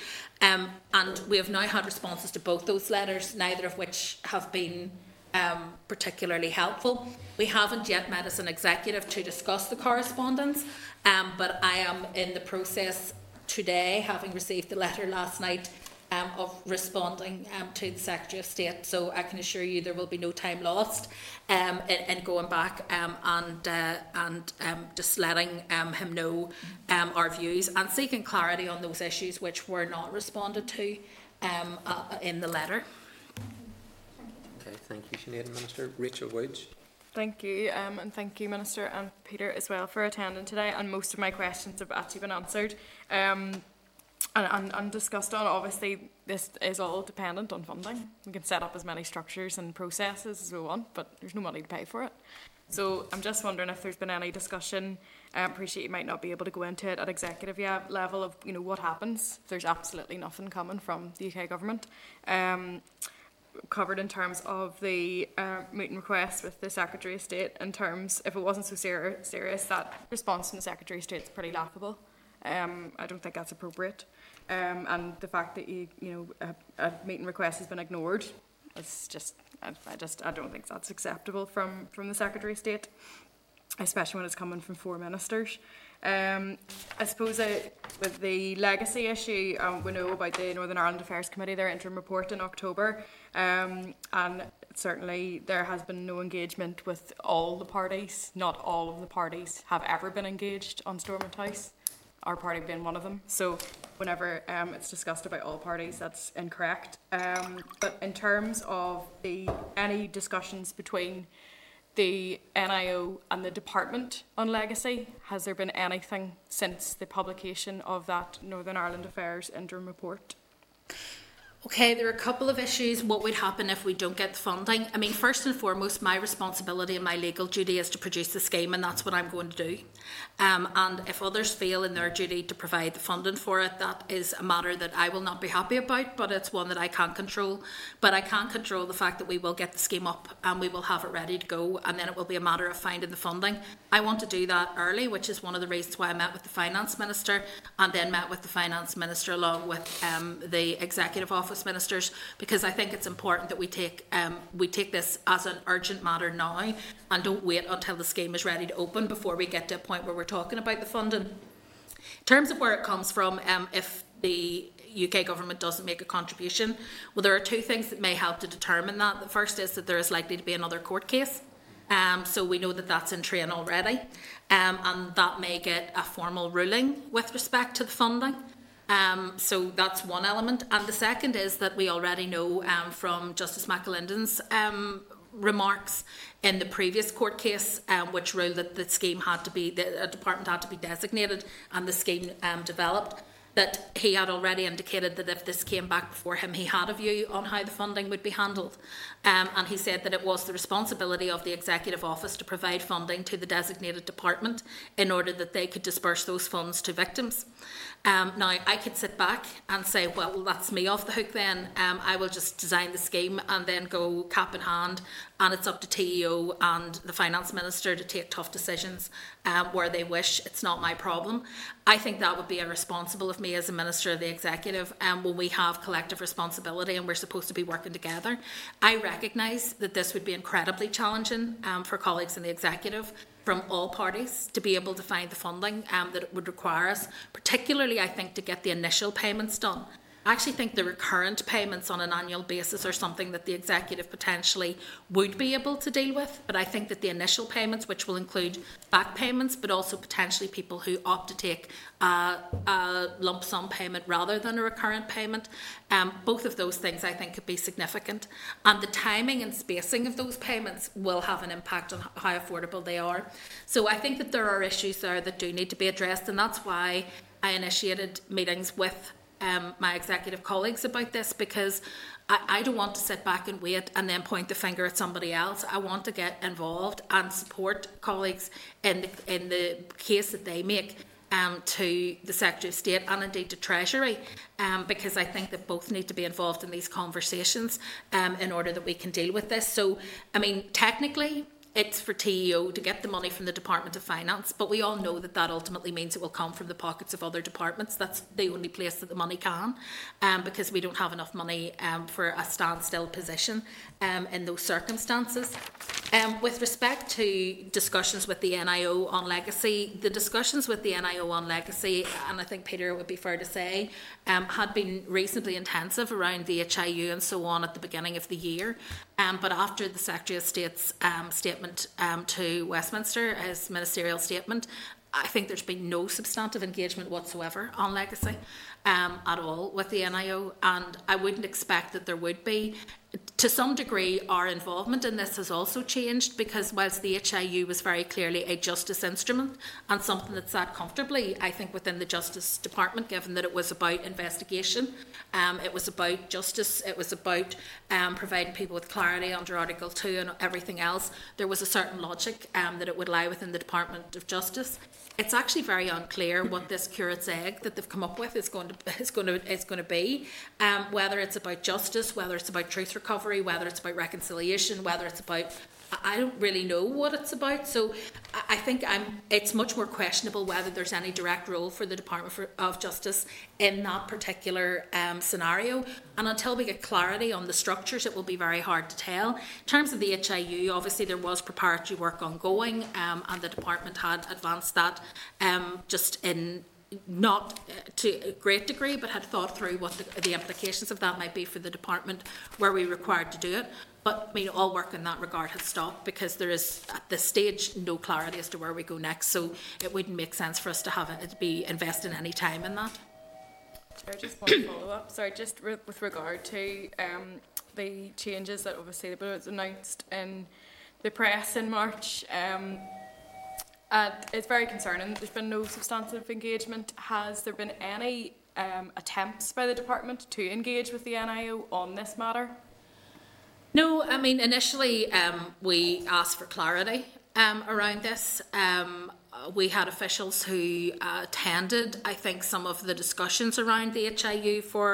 um, and we have now had responses to both those letters, neither of which have been um, particularly helpful. We haven't yet met as an executive to discuss the correspondence, um, but I am in the process today, having received the letter last night, Um, of responding um, to the Secretary of State, so I can assure you there will be no time lost um, in, in going back um, and uh, and um, just letting um, him know um, our views and seeking clarity on those issues which were not responded to um, uh, in the letter. Okay, thank you, Sinead and Minister. Rachel Woods. Thank you, um, and thank you, Minister, and Peter as well for attending today. And most of my questions have actually been answered. Um, And, and, and discussed on. Obviously, this is all dependent on funding. We can set up as many structures and processes as we want, but there's no money to pay for it. So I'm just wondering if there's been any discussion. I appreciate you might not be able to go into it at executive level of, you know, what happens if there's absolutely nothing coming from the U K government. Um, covered in terms of the uh, meeting request with the Secretary of State, in terms, if it wasn't so ser- serious, that response from the Secretary of State is pretty laughable. Um, I don't think that's appropriate, um, and the fact that you you know a, a meeting request has been ignored, it's just I, I just I don't think that's acceptable from, from the Secretary of State, especially when it's coming from four ministers. Um, I suppose I, with the legacy issue, um, we know about the Northern Ireland Affairs Committee, their interim report in October, um, and certainly there has been no engagement with all the parties. Not all of the parties have ever been engaged on Stormont House, our party being one of them. So whenever um, it's discussed about all parties, that's incorrect. Um, but in terms of the any discussions between the N I O and the department on legacy, has there been anything since the publication of that Northern Ireland Affairs interim report? Okay, there are a couple of issues. What would happen if we don't get the funding? I mean, first and foremost, my responsibility and my legal duty is to produce the scheme, and that's what I'm going to do. Um, and if others fail in their duty to provide the funding for it, that is a matter that I will not be happy about, but it's one that I can't control. But I can control the fact that we will get the scheme up and we will have it ready to go, and then it will be a matter of finding the funding. I want to do that early, which is one of the reasons why I met with the Finance Minister and then met with the Finance Minister along with um, the Executive Office Ministers, because I think it's important that we take um, we take this as an urgent matter now and don't wait until the scheme is ready to open before we get to a point where we're talking about the funding. In terms of where it comes from, um, if the U K government doesn't make a contribution. Well, there are two things that may help to determine that. The first is that there is likely to be another court case. Um, so we know that that's in train already, um, and that may get a formal ruling with respect to the funding. Um, so that's one element. And the second is that we already know um, from Justice McAlinden's um, remarks in the previous court case, um, which ruled that the scheme had to be, the department had to be designated and the scheme um, developed, that he had already indicated that if this came back before him, he had a view on how the funding would be handled. Um, and he said that it was the responsibility of the Executive Office to provide funding to the designated department in order that they could disperse those funds to victims. Um, now, I could sit back and say, well, that's me off the hook then. Um, I will just design the scheme and then go cap in hand, and it's up to T E O and the Finance Minister to take tough decisions um, where they wish. It's not my problem. I think that would be irresponsible of me as a Minister of the Executive, um, when we have collective responsibility and we're supposed to be working together. I recognise that this would be incredibly challenging um, for colleagues in the Executive from all parties to be able to find the funding um, that it would require us, particularly, I think, to get the initial payments done. I actually think the recurrent payments on an annual basis are something that the Executive potentially would be able to deal with, but I think that the initial payments, which will include back payments, but also potentially people who opt to take uh, a lump sum payment rather than a recurrent payment, um, both of those things I think could be significant. And the timing and spacing of those payments will have an impact on how affordable they are. So I think that there are issues there that do need to be addressed, and that's why I initiated meetings with Um, my executive colleagues about this, because I, I don't want to sit back and wait and then point the finger at somebody else. I want to get involved and support colleagues in the, in the case that they make um, to the Secretary of State and indeed to Treasury, um, because I think that both need to be involved in these conversations um, in order that we can deal with this. So, I mean, technically, it's for T E O to get the money from the Department of Finance, but we all know that that ultimately means it will come from the pockets of other departments. That's the only place that the money can, um, because we don't have enough money um, for a standstill position um, in those circumstances. Um, with respect to discussions with the N I O on legacy, the discussions with the N I O on legacy, and I think, Peter, it would be fair to say, um, had been reasonably intensive around the H I U and so on at the beginning of the year. Um, but after the Secretary of State's um, statement um, to Westminster, his ministerial statement, I think there's been no substantive engagement whatsoever on legacy um, at all with the N I O, and I wouldn't expect that there would be. To some degree, our involvement in this has also changed, because whilst the H I U was very clearly a justice instrument and something that sat comfortably, I think, within the Justice Department, given that it was about investigation, um, it was about justice, it was about um, providing people with clarity under Article two and everything else, there was a certain logic um, that it would lie within the Department of Justice. It's actually very unclear what this curate's egg that they've come up with is going to is going to is going to be, um, whether it's about justice, whether it's about truth recovery, whether it's about reconciliation, whether it's about, I don't really know what it's about. So I think I'm, it's much more questionable whether there's any direct role for the Department for, of Justice in that particular um, scenario. And until we get clarity on the structures, it will be very hard to tell. In terms of the H I U, obviously there was preparatory work ongoing, um, and the Department had advanced that um, just in not to a great degree, but had thought through what the, the implications of that might be for the department were we required to do it. But I mean, all work in that regard has stopped, because there is at this stage no clarity as to where we go next, so it wouldn't make sense for us to have it to be investing any time in that. Chair, just one follow up. Sorry, just re- with regard to um, the changes that obviously were announced in the press in March. Um, Uh, it's very concerning. There's been no substantive engagement. Has there been any um, attempts by the department to engage with the N I O on this matter? No, I mean, initially um, we asked for clarity um, around this. Um, we had officials who uh, attended, I think, some of the discussions around the H I U for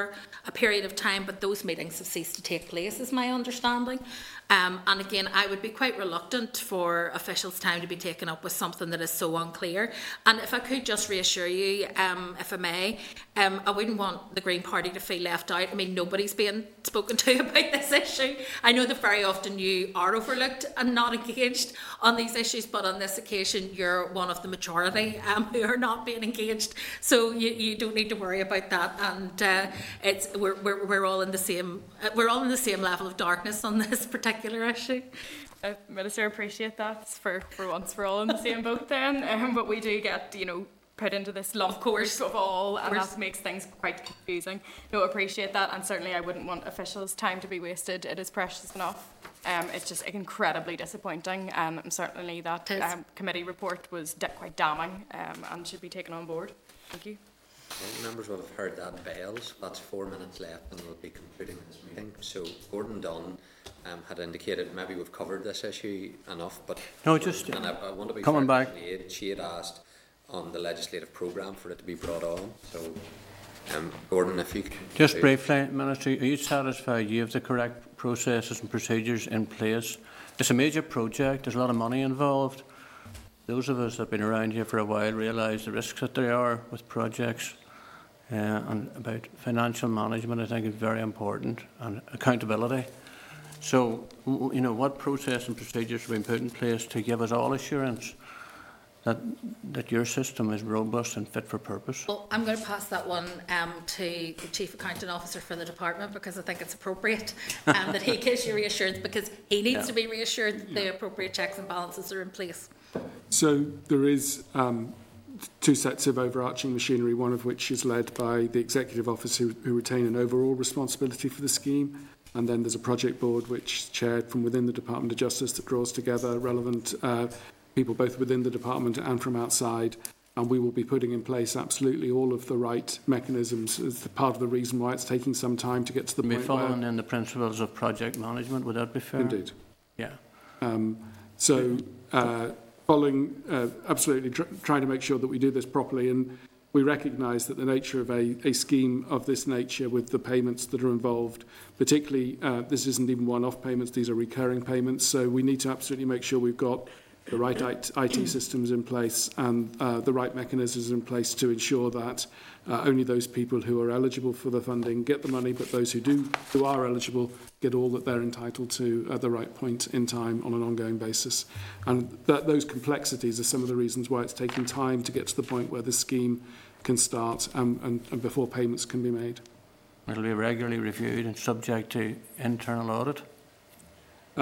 a period of time, but those meetings have ceased to take place, is my understanding. Um, and again, I would be quite reluctant for officials' time to be taken up with something that is so unclear. And if I could just reassure you, um, if I may, um, I wouldn't want the Green Party to feel left out. I mean, nobody's being spoken to about this issue. I know that very often you are overlooked and not engaged on these issues, but on this occasion, you're one one of the majority um, who are not being engaged, so you, you don't need to worry about that. And uh, it's we're, we're we're all in the same we're all in the same level of darkness on this particular issue. Uh, Minister, appreciate that. For for once, we're all in the same boat then. Um, but we do get you know. put into this lump of course of all, and that makes things quite confusing. No, appreciate that, and certainly I wouldn't want officials' time to be wasted. It is precious enough. Um, it's just incredibly disappointing, um, and certainly that um, committee report was de- quite damning um, and should be taken on board. Thank you. Well, members will have heard that bells. That's four minutes left, and we'll be concluding this meeting. So Gordon Dunn um, had indicated maybe we've covered this issue enough, but no, just and I, I want to be coming back. She had asked on the legislative programme for it to be brought on. So, um, Gordon, if you could... Just do. briefly, Minister, are you satisfied you have the correct processes and procedures in place? It's a major project, there's a lot of money involved. Those of us that have been around here for a while realise the risks that there are with projects, uh, and about financial management, I think, is very important, and accountability. So, you know, what process and procedures have been put in place to give us all assurance That, that your system is robust and fit for purpose? Well, I'm going to pass that one um, to the Chief Accounting Officer for the Department, because I think it's appropriate um, that he gives you reassurance, because he needs yeah. to be reassured that yeah. the appropriate checks and balances are in place. So there is um, two sets of overarching machinery, one of which is led by the Executive Office, who, who retain an overall responsibility for the scheme. And then there's a project board, which is chaired from within the Department of Justice, that draws together relevant... Uh, people both within the department and from outside, and we will be putting in place absolutely all of the right mechanisms. It's part of the reason why it's taking some time to get to the point where... We're following in the principles of project management, would that be fair? Indeed. Yeah. Um, so, uh, following, uh, absolutely tr- trying to make sure that we do this properly, and we recognise that the nature of a, a scheme of this nature with the payments that are involved, particularly, uh, this isn't even one-off payments, these are recurring payments, so we need to absolutely make sure we've got the right I T systems in place and uh, the right mechanisms in place to ensure that uh, only those people who are eligible for the funding get the money, but those who do, who are eligible, get all that they're entitled to at the right point in time on an ongoing basis. And that, those complexities are some of the reasons why it's taking time to get to the point where the scheme can start and, and, and before payments can be made. It'll be regularly reviewed and subject to internal audit?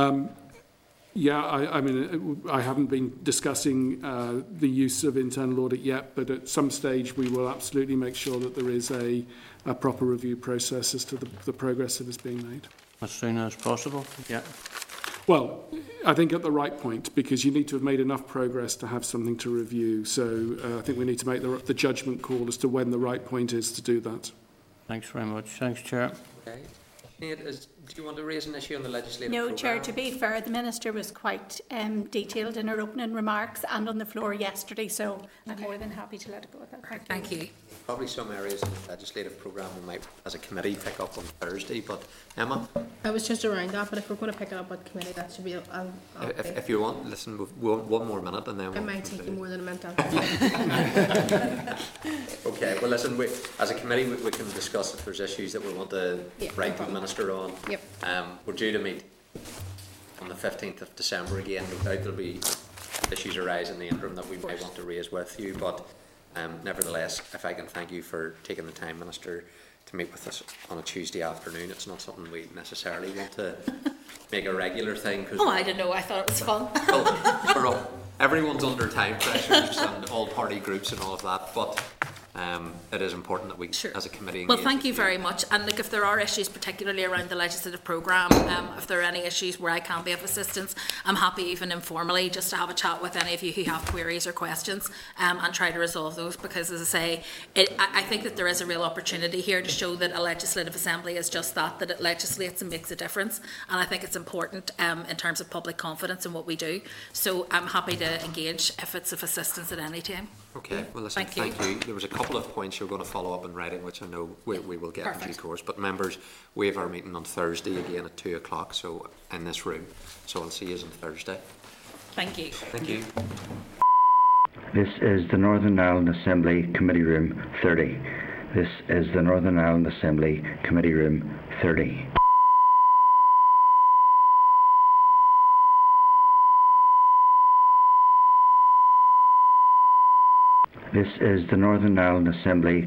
Um, Yeah, I, I mean, I haven't been discussing uh, the use of internal audit yet, but at some stage we will absolutely make sure that there is a, a proper review process as to the, the progress that is being made. As soon as possible? Yeah. Well, I think at the right point, because you need to have made enough progress to have something to review. So uh, I think we need to make the, the judgment call as to when the right point is to do that. Thanks very much. Thanks, Chair. Okay. Is, do you want to raise an issue on the legislative No, programme? Chair, to be fair, the Minister was quite um, detailed in her opening remarks and on the floor yesterday, so okay. I'm more than happy to let it go at that. Thank, Thank you. you. Probably some areas in the legislative programme we might, as a committee, pick up on Thursday, but Emma? I was just around that, but if we're going to pick it up with committee, that should be... Um, if, if you want, listen, we'll, one more minute and then we'll... It might take you more than a minute. Okay, well, listen, we, as a committee, we, we can discuss if there's issues that we want to yeah, write to the Minister on. Yep. Um, we're due to meet on the fifteenth of December again. No doubt there'll be issues arise in the interim that we may want to raise with you, but... Um, nevertheless, if I can thank you for taking the time, Minister, to meet with us on a Tuesday afternoon. It's not something we necessarily want to make a regular thing. Cause oh, I don't know. I thought it was fun. Well, we're all, everyone's under time pressures and all party groups and all of that, but... Um, it is important that we, sure. as a committee... Well, thank you very much. And look, if there are issues, particularly around the legislative programme, um, if there are any issues where I can be of assistance, I'm happy even informally just to have a chat with any of you who have queries or questions um, and try to resolve those, because, as I say, it, I, I think that there is a real opportunity here to show that a legislative assembly is just that, that it legislates and makes a difference. And I think it's important um, in terms of public confidence in what we do. So I'm happy to engage if it's of assistance at any time. Okay, well, listen, thank, thank you. you. There was a couple of points you're going to follow up in writing, which I know we, we will get Perfect. in due course. But members, we have our meeting on Thursday again at two o'clock, so in this room. So I'll see you on Thursday. Thank you. Thank you. This is the Northern Ireland Assembly Committee Room thirty. This is the Northern Ireland Assembly Committee Room thirty. This is the Northern Ireland Assembly